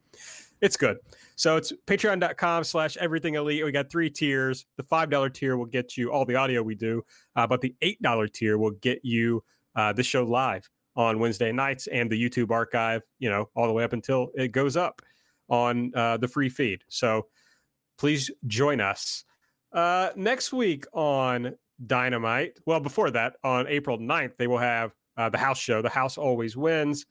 it's good. So it's patreon.com slash everything elite. We got three tiers. The five dollar tier will get you all the audio we do, uh, but the eight dollar tier will get you uh, this show live on Wednesday nights and the YouTube archive, you know, all the way up until it goes up on uh, the free feed. So please join us uh, next week on Dynamite. Well, before that, on April ninth, they will have uh, the house show, The House Always Wins.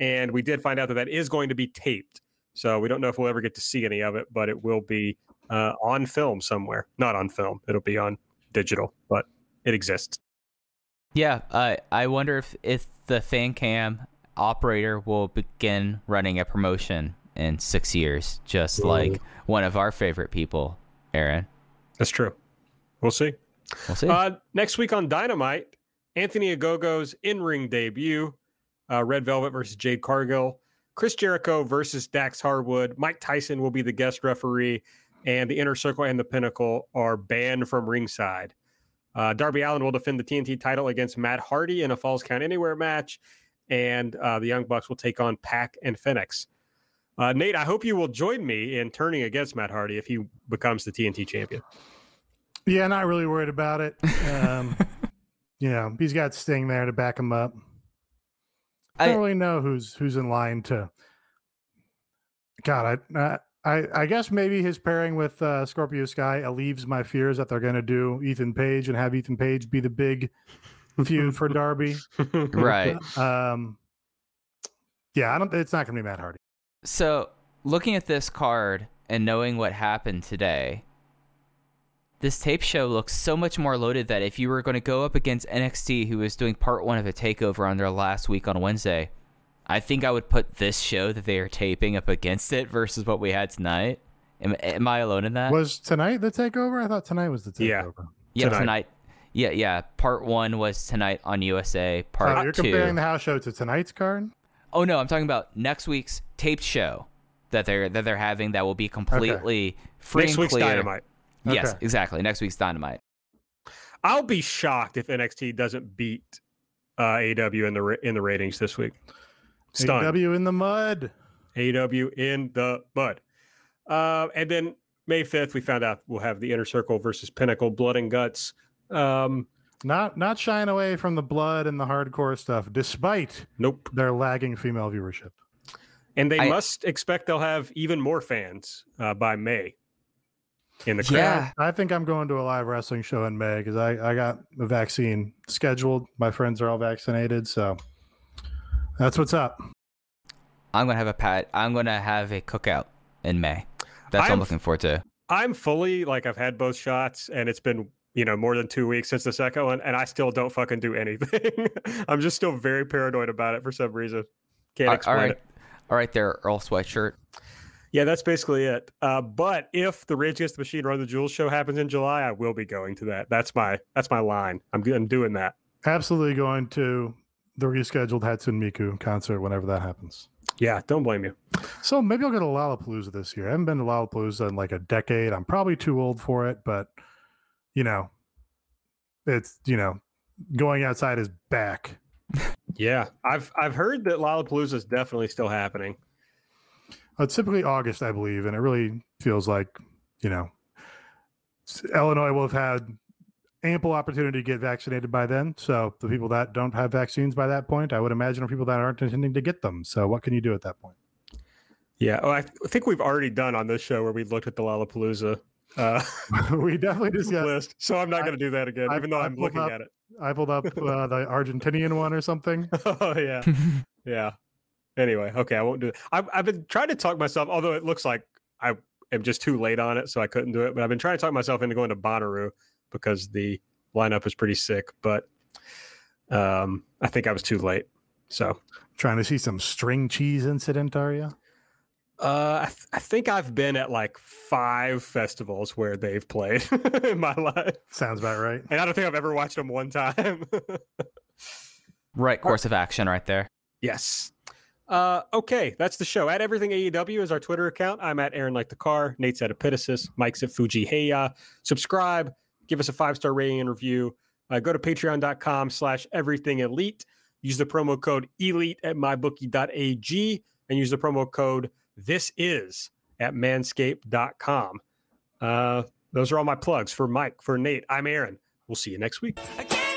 And we did find out that that is going to be taped. So we don't know if we'll ever get to see any of it, but it will be uh, on film somewhere. Not on film. It'll be on digital, but it exists. Yeah. Uh, I wonder if, if the fan cam operator will begin running a promotion in six years, just like one of our favorite people, Aaron. That's true. We'll see. We'll see. Uh, next week on Dynamite, Anthony Agogo's in-ring debut, uh, Red Velvet versus Jade Cargill, Chris Jericho versus Dax Harwood, Mike Tyson will be the guest referee, and the Inner Circle and the Pinnacle are banned from ringside. Uh, Darby Allin will defend the T N T title against Matt Hardy in a Falls Count Anywhere match, and uh, the Young Bucks will take on Pac and Phoenix. Uh, Nate, I hope you will join me in turning against Matt Hardy if he becomes the T N T champion. Yeah, not really worried about it. Um, you know, he's got Sting there to back him up. I don't I, really know who's who's in line to. God, I I, I guess maybe his pairing with uh, Scorpio Sky alleviates my fears that they're going to do Ethan Page and have Ethan Page be the big feud for Darby. Right. Um, yeah, I don't. It's not going to be Matt Hardy. So, looking at this card and knowing what happened today, this tape show looks so much more loaded that if you were going to go up against N X T, who was doing part one of a takeover on their last week on Wednesday, I think I would put this show that they are taping up against it versus what we had tonight. Am, am I alone in that? Was tonight the takeover? I thought tonight was the takeover. Yeah, yeah tonight. tonight. Yeah, yeah. Part one was tonight on U S A. Part uh, you're two. You're comparing the house show to tonight's card? Oh, no, I'm talking about next week's taped show that they're that they're having that will be completely okay. free next and week's clear. Dynamite. Yes, okay. Exactly. Next week's Dynamite. I'll be shocked if N X T doesn't beat uh, A E W in the in the ratings this week. Stunned. A E W in the mud. A E W in the mud. Uh, and then May fifth, we found out we'll have the Inner Circle versus Pinnacle, Blood and Guts. Um Not not shying away from the blood and the hardcore stuff, despite nope. their lagging female viewership. And they I, must expect they'll have even more fans uh, by May in the crowd. Yeah. I think I'm going to a live wrestling show in May because I, I got the vaccine scheduled. My friends are all vaccinated, so that's what's up. I'm gonna have a pat I'm gonna have a cookout in May. That's I'm, what I'm looking forward to. I'm fully like I've had both shots and it's been you know, more than two weeks since the second one, and I still don't fucking do anything. I'm just still very paranoid about it for some reason. Can't all, explain all right. it. All right there, Earl Sweatshirt. Yeah, that's basically it. Uh, but if the Rage Against the Machine Run the Jewels show happens in July, I will be going to that. That's my that's my line. I'm, I'm doing that. Absolutely going to the rescheduled Hatsune Miku concert whenever that happens. Yeah, don't blame you. So maybe I'll go to Lollapalooza this year. I haven't been to Lollapalooza in like a decade. I'm probably too old for it, but... You know, it's, you know, going outside is back. Yeah, I've I've heard that Lollapalooza is definitely still happening. It's typically August, I believe, and it really feels like, you know, Illinois will have had ample opportunity to get vaccinated by then. So the people that don't have vaccines by that point, I would imagine, are people that aren't intending to get them. So what can you do at that point? Yeah, well, I th- think we've already done on this show where we looked at the Lollapalooza. Uh, we definitely just got list, so I'm not going to do that again, I, even though I I'm looking up, at it. I pulled up uh, the Argentinian one or something. Oh yeah, yeah. Anyway, okay, I won't do it. I've, I've been trying to talk myself, although it looks like I am just too late on it, so I couldn't do it. But I've been trying to talk myself into going to Bonnaroo because the lineup is pretty sick. But um, I think I was too late. So trying to see some string cheese incident, are you? Uh, I, th- I think I've been at like five festivals where they've played in my life. Sounds about right. And I don't think I've ever watched them one time. Right course of action right there. Yes. Uh, okay, that's the show. At Everything A E W is our Twitter account. I'm at Aaron Like the Car. Nate's at Epitasis. Mike's at Fuji Heya. Subscribe. Give us a five-star rating and review. Uh, go to patreon.com slash everything elite. Use the promo code elite at my bookie dot a g and use the promo code this is at manscaped dot com. Uh, those are all my plugs. For Mike, for Nate, I'm Aaron. We'll see you next week. Again!